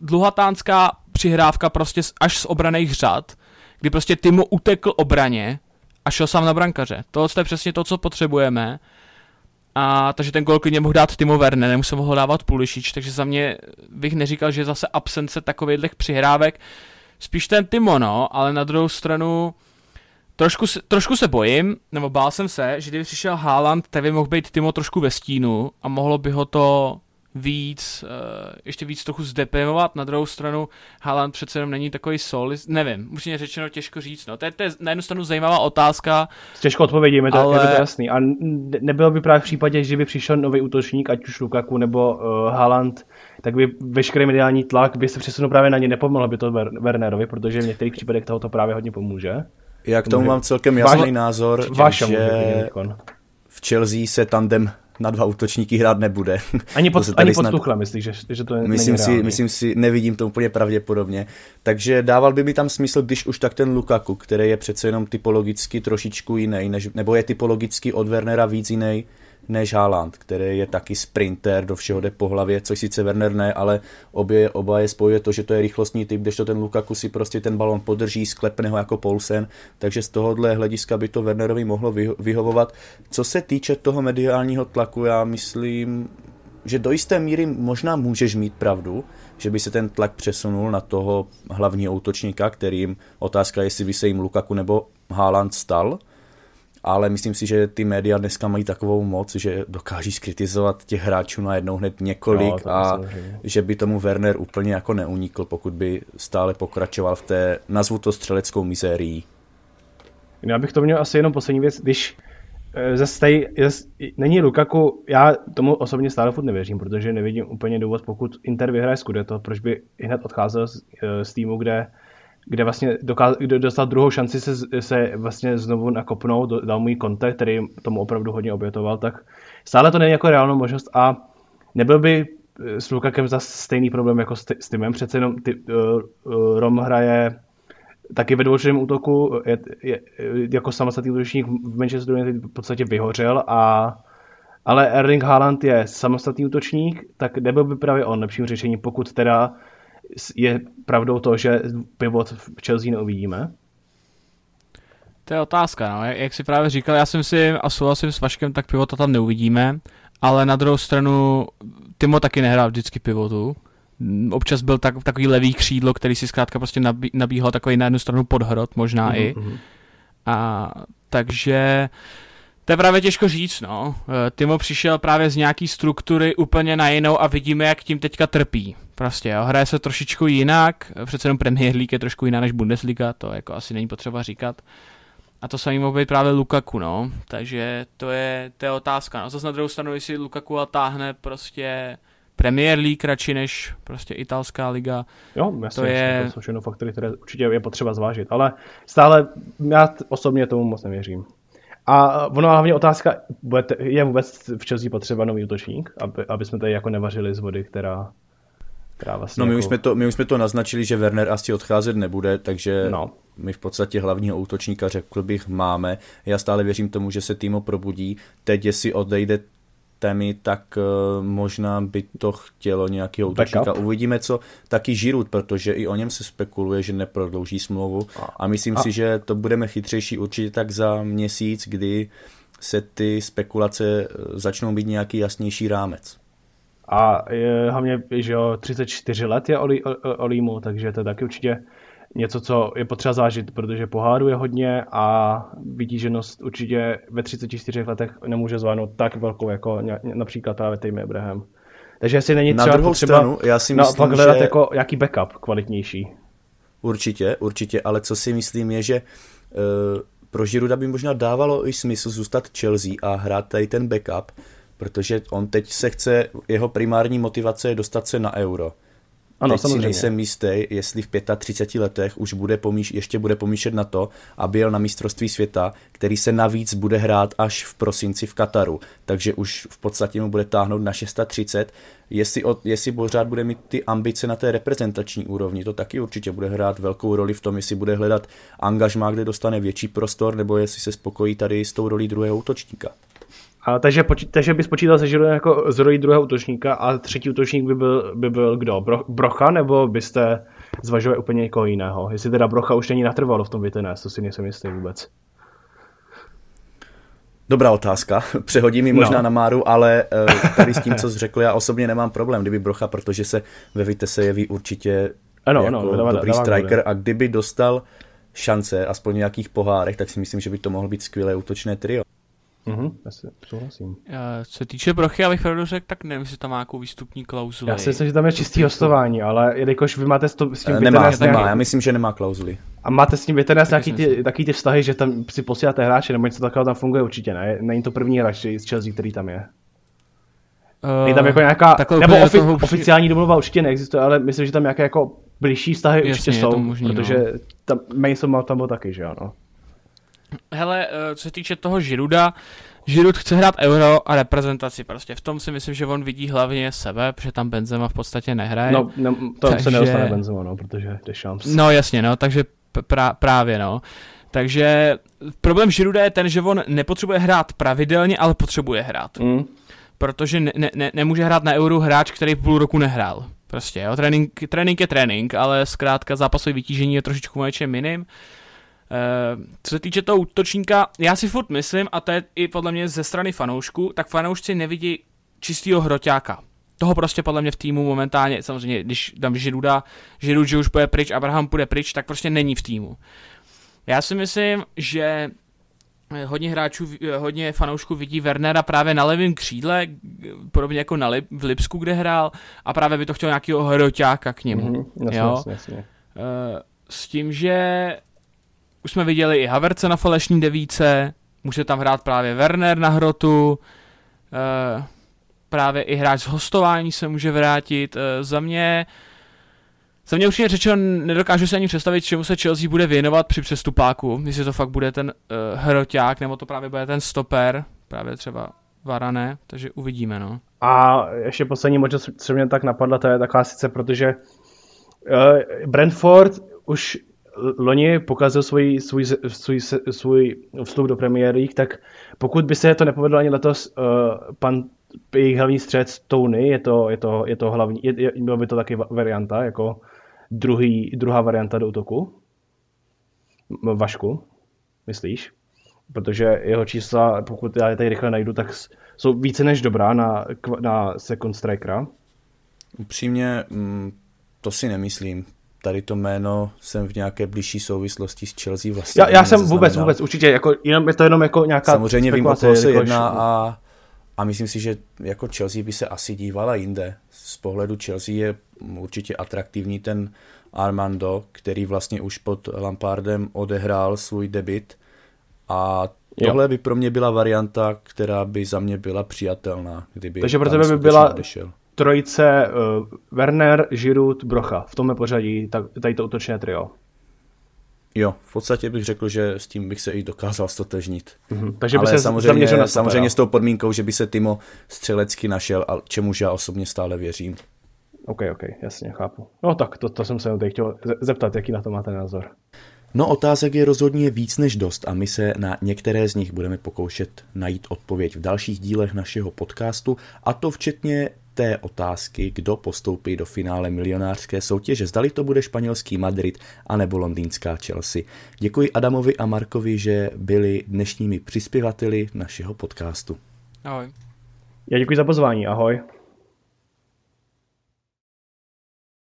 dlouhatánská přihrávka prostě až z obraných řad, kdy prostě Timo utekl obraně a šel sám na brankaře. Tohle je přesně to, co potřebujeme. A takže ten gól klidně mohl dát Timo Werner, nemusel ho dávat Pulišič, takže za mě bych neříkal, že je zase absence takových přihrávek. Spíš ten Timo, no, ale na druhou stranu... Trošku se bojím, nebo bál jsem se, že kdyby přišel Haaland, tak by mohl být Timo trošku ve stínu a mohlo by ho to ještě víc trochu zdeprimovat. Na druhou stranu Haaland přece jenom není takový solist, nevím, upřímně řečeno těžko říct. No. To je na jednu stranu zajímavá otázka. Těžko odpovědíme, ale... to jasný. A nebylo by právě v případě, že by přišel nový útočník, ať už Lukaku nebo Haaland, tak by veškerý mediální tlak by se přesunul právě na ně, nepomohlo by to Wernerovi, protože v některých případech toho to právě hodně pomůže. Já k tomu mám celkem jasný názor, že v Chelsea se tandem na dva útočníky hrát nebude. Ani pod Tuchlem, myslíš, že to není reálný. Myslím si, nevidím to úplně pravděpodobně. Takže dával by mi tam smysl, když už tak ten Lukaku, který je přece jenom typologicky trošičku jiný, nebo je typologicky od Wernera víc jiný než Haaland, který je taky sprinter, do všeho jde po hlavě, což sice Werner ne, ale oba je spojuje to, že to je rychlostní typ, kdežto ten Lukaku si prostě ten balon podrží, sklepne ho jako Poulsen, takže z tohohle hlediska by to Wernerovi mohlo vyhovovat. Co se týče toho mediálního tlaku, já myslím, že do jisté míry možná můžeš mít pravdu, že by se ten tlak přesunul na toho hlavního útočníka, kterým otázka, jestli by se jim Lukaku nebo Haaland stal, ale myslím si, že ty média dneska mají takovou moc, že dokáží skritizovat těch hráčů najednou hned několik a že by tomu Werner úplně jako neunikl, pokud by stále pokračoval v té, nazvu to, střeleckou mizérii. Já bych to měl asi jenom poslední věc, když není Lukaku, já tomu osobně stále furt nevěřím, protože nevidím úplně důvod, pokud Inter vyhraje Scudetto, proč by hned odcházel z týmu, kde vlastně dostal druhou šanci se vlastně znovu nakopnout, dal mu Kanté, který tomu opravdu hodně obětoval, tak stále to není jako reálnou možnost a nebyl by s Lukakem zase stejný problém jako s Timem, přece jenom Rom hraje taky ve dvoučleném útoku, jako samostatný útočník v Manchesteru v podstatě vyhořel a ale Erling Haaland je samostatný útočník, tak nebyl by právě on lepším řešením, pokud teda je pravdou to, že pivot v Chelsea neuvidíme? To je otázka, no. Jak si právě říkal, já si myslím a souhlasím s Vaškem, tak pivota tam neuvidíme, ale na druhou stranu Timo taky nehrál vždycky pivotu. Občas byl takový levý křídlo, který si zkrátka prostě nabíhal takový na jednu stranu podhrot, možná i. A takže to je právě těžko říct, no. Timo přišel právě z nějaký struktury úplně na jinou a vidíme, jak tím teďka trpí. Prostě, jo, hraje se trošičku jinak, přece jenom Premier League je trošku jiná než Bundesliga, to jako asi není potřeba říkat. A to samý mohl být právě Lukaku, no. Takže to je otázka, no. Zase na druhou stranu, jestli Lukaku táhne prostě Premier League radši než prostě italská liga. Jo, to jsou všechno faktory, které určitě je potřeba zvážit, ale stále já osobně tomu moc nevěřím. A ono hlavně otázka, je vůbec v Chelsea potřeba nový útočník, aby jsme tady jako nevařili z vody, která vlastně... No my už jsme to naznačili, že Werner asi odcházet nebude, takže no. My v podstatě hlavního útočníka, řekl bych, máme. Já stále věřím tomu, že se Timo probudí. Teď, jestli odejde Témy, tak možná by to chtělo nějakého útočníka. Uvidíme, co taky Giroud, protože i o něm se spekuluje, že neprodlouží smlouvu a myslím si, že to budeme chytřejší určitě tak za měsíc, kdy se ty spekulace začnou mít nějaký jasnější rámec. A hlavně, že jo, 34 let je Olímu, takže to je taky určitě něco, co je potřeba zážit, protože pohádu je hodně a vytíženost určitě ve 34 letech nemůže zvládnout tak velkou, jako například ta ve Abraham. Takže jestli není třeba potřeba naopak hledat jako jaký backup kvalitnější. Určitě, ale co si myslím je, že pro Girouda by možná dávalo i smysl zůstat Chelsea a hrát tady ten backup, protože on teď se chce, jeho primární motivace je dostat se na Euro. Ano, teď samozřejmě. Si nejsem jistý, jestli v 35 letech už bude pomýšlet na to, aby jel na mistrovství světa, který se navíc bude hrát až v prosinci v Kataru. Takže už v podstatě mu bude táhnout na 630. Jestli pořád bude mít ty ambice na té reprezentační úrovni, to taky určitě bude hrát velkou roli v tom, jestli bude hledat angažmá, kde dostane větší prostor, nebo jestli se spokojí tady s tou rolí druhého útočníka. A takže bys počítal se Giroudem jako z roli druhého útočníka a třetí útočník by byl kdo? Brocha, nebo byste zvažovali úplně někoho jiného? Jestli teda Brocha už není natrvalo v tom Vitesse, to si nejsem jistý vůbec. Dobrá otázka, přehodím ji možná na Máru, ale tady s tím, co jsi řekl, já osobně nemám problém, kdyby Brocha, protože se ve Vitesse jeví určitě dobrý striker a kdyby dostal šance, aspoň nějakých pohárech, tak si myslím, že by to mohlo být skvělé útočné trio. Já si souhlasím. Co se týče Brochy, abych pravdu řekl, tak nevím, jestli tam má nějakou výstupní klauzuli. Já si myslím, že tam je čistý hostování, ale jelikož vy máte s tím Vitesse nějaký... Já myslím, že nemá klauzuli. A máte s tím Vitesse nějaký takový ty vztahy, že tam si posíláte hráče, nebo něco takového tam funguje určitě, ne? Není to první hráč z Chelsea, který tam je. Je tam jako nějaká, nebo oficiální domluva určitě neexistuje, ale myslím, že tam nějaké jako blížší vztahy určitě jsou, možný, protože tam Mason tam byl taky, že ano. Hele, co se týče toho Girouda, Giroud chce hrát Euro a reprezentaci, prostě v tom si myslím, že on vidí hlavně sebe, protože tam Benzema v podstatě nehraje. No, se nedostane Benzema, no, protože Deschamps. No jasně, no, takže právě, no. Takže problém Girouda je ten, že on nepotřebuje hrát pravidelně, ale potřebuje hrát. Protože nemůže hrát na Euro hráč, který půl roku nehrál. Prostě, jo, trénink je trénink, ale zkrátka zápasové vytížení je trošičku něčem jiným. Co se týče toho útočníka, já si furt myslím, a to je i podle mě ze strany fanoušků, tak fanoušci nevidí čistýho hroťáka. Toho prostě podle mě v týmu momentálně, samozřejmě, když tam Giroud, že už půjde pryč, Abraham půjde pryč, tak prostě není v týmu. Já si myslím, že hodně fanoušků vidí Wernera právě na levém křídle, podobně jako v Lipsku, kde hrál, a právě by to chtěl nějakého hroťáka k němu. Jasně. S tím, že už jsme viděli i Havertze na falešní devíce, může tam hrát právě Werner na hrotu, právě i hráč z hostování se může vrátit. Za mě určitě řečeno, nedokážu si ani představit, čemu se Chelsea bude věnovat při přestupáku, jestli to fakt bude ten hroťák, nebo to právě bude ten stoper, právě třeba Varane, takže uvidíme, no. A ještě poslední možnost, co mě tak napadla, to je taková sice, protože Brentford už loni pokazal svůj vstup do Premier League, tak pokud by se to nepovedlo ani letos, pan jejich hlavní střed Tony, je to hlavní, bylo by to taky varianta, jako druhá varianta do útoku. Vašku, myslíš? Protože jeho čísla, pokud já je tady rychle najdu, tak jsou více než dobrá na second strikera. Upřímně, to si nemyslím. Tady to jméno jsem v nějaké blížší souvislosti s Chelsea vlastně. Já jsem vůbec určitě, jako, je to jenom jako nějaká... Samozřejmě vím, o toho se jedná a myslím si, že jako Chelsea by se asi dívala jinde. Z pohledu Chelsea je určitě atraktivní ten Armando, který vlastně už pod Lampardem odehrál svůj debut. A tohle by pro mě byla varianta, která by za mě byla přijatelná, kdyby... Takže pro tebe by byla trojice Werner, Giroud, Brocha. V tomhle pořadí tady to útočné trio. Jo, v podstatě bych řekl, že s tím bych se i dokázal stotožnit. Mm-hmm. Takže by se samozřejmě s tou podmínkou, že by se Timo střelecky našel, a čemuž já osobně stále věřím. OK, jasně, chápu. No tak, to jsem se tady chtěl zeptat, jaký na to máte názor. No, otázek je rozhodně víc než dost a my se na některé z nich budeme pokoušet najít odpověď v dalších dílech našeho podcastu, a to včetně té otázky, kdo postoupí do finále milionářské soutěže. Zdali to bude španělský Madrid anebo londýnská Chelsea. Děkuji Adamovi a Markovi, že byli dnešními přispěvateli našeho podcastu. Ahoj. Já děkuji za pozvání, ahoj.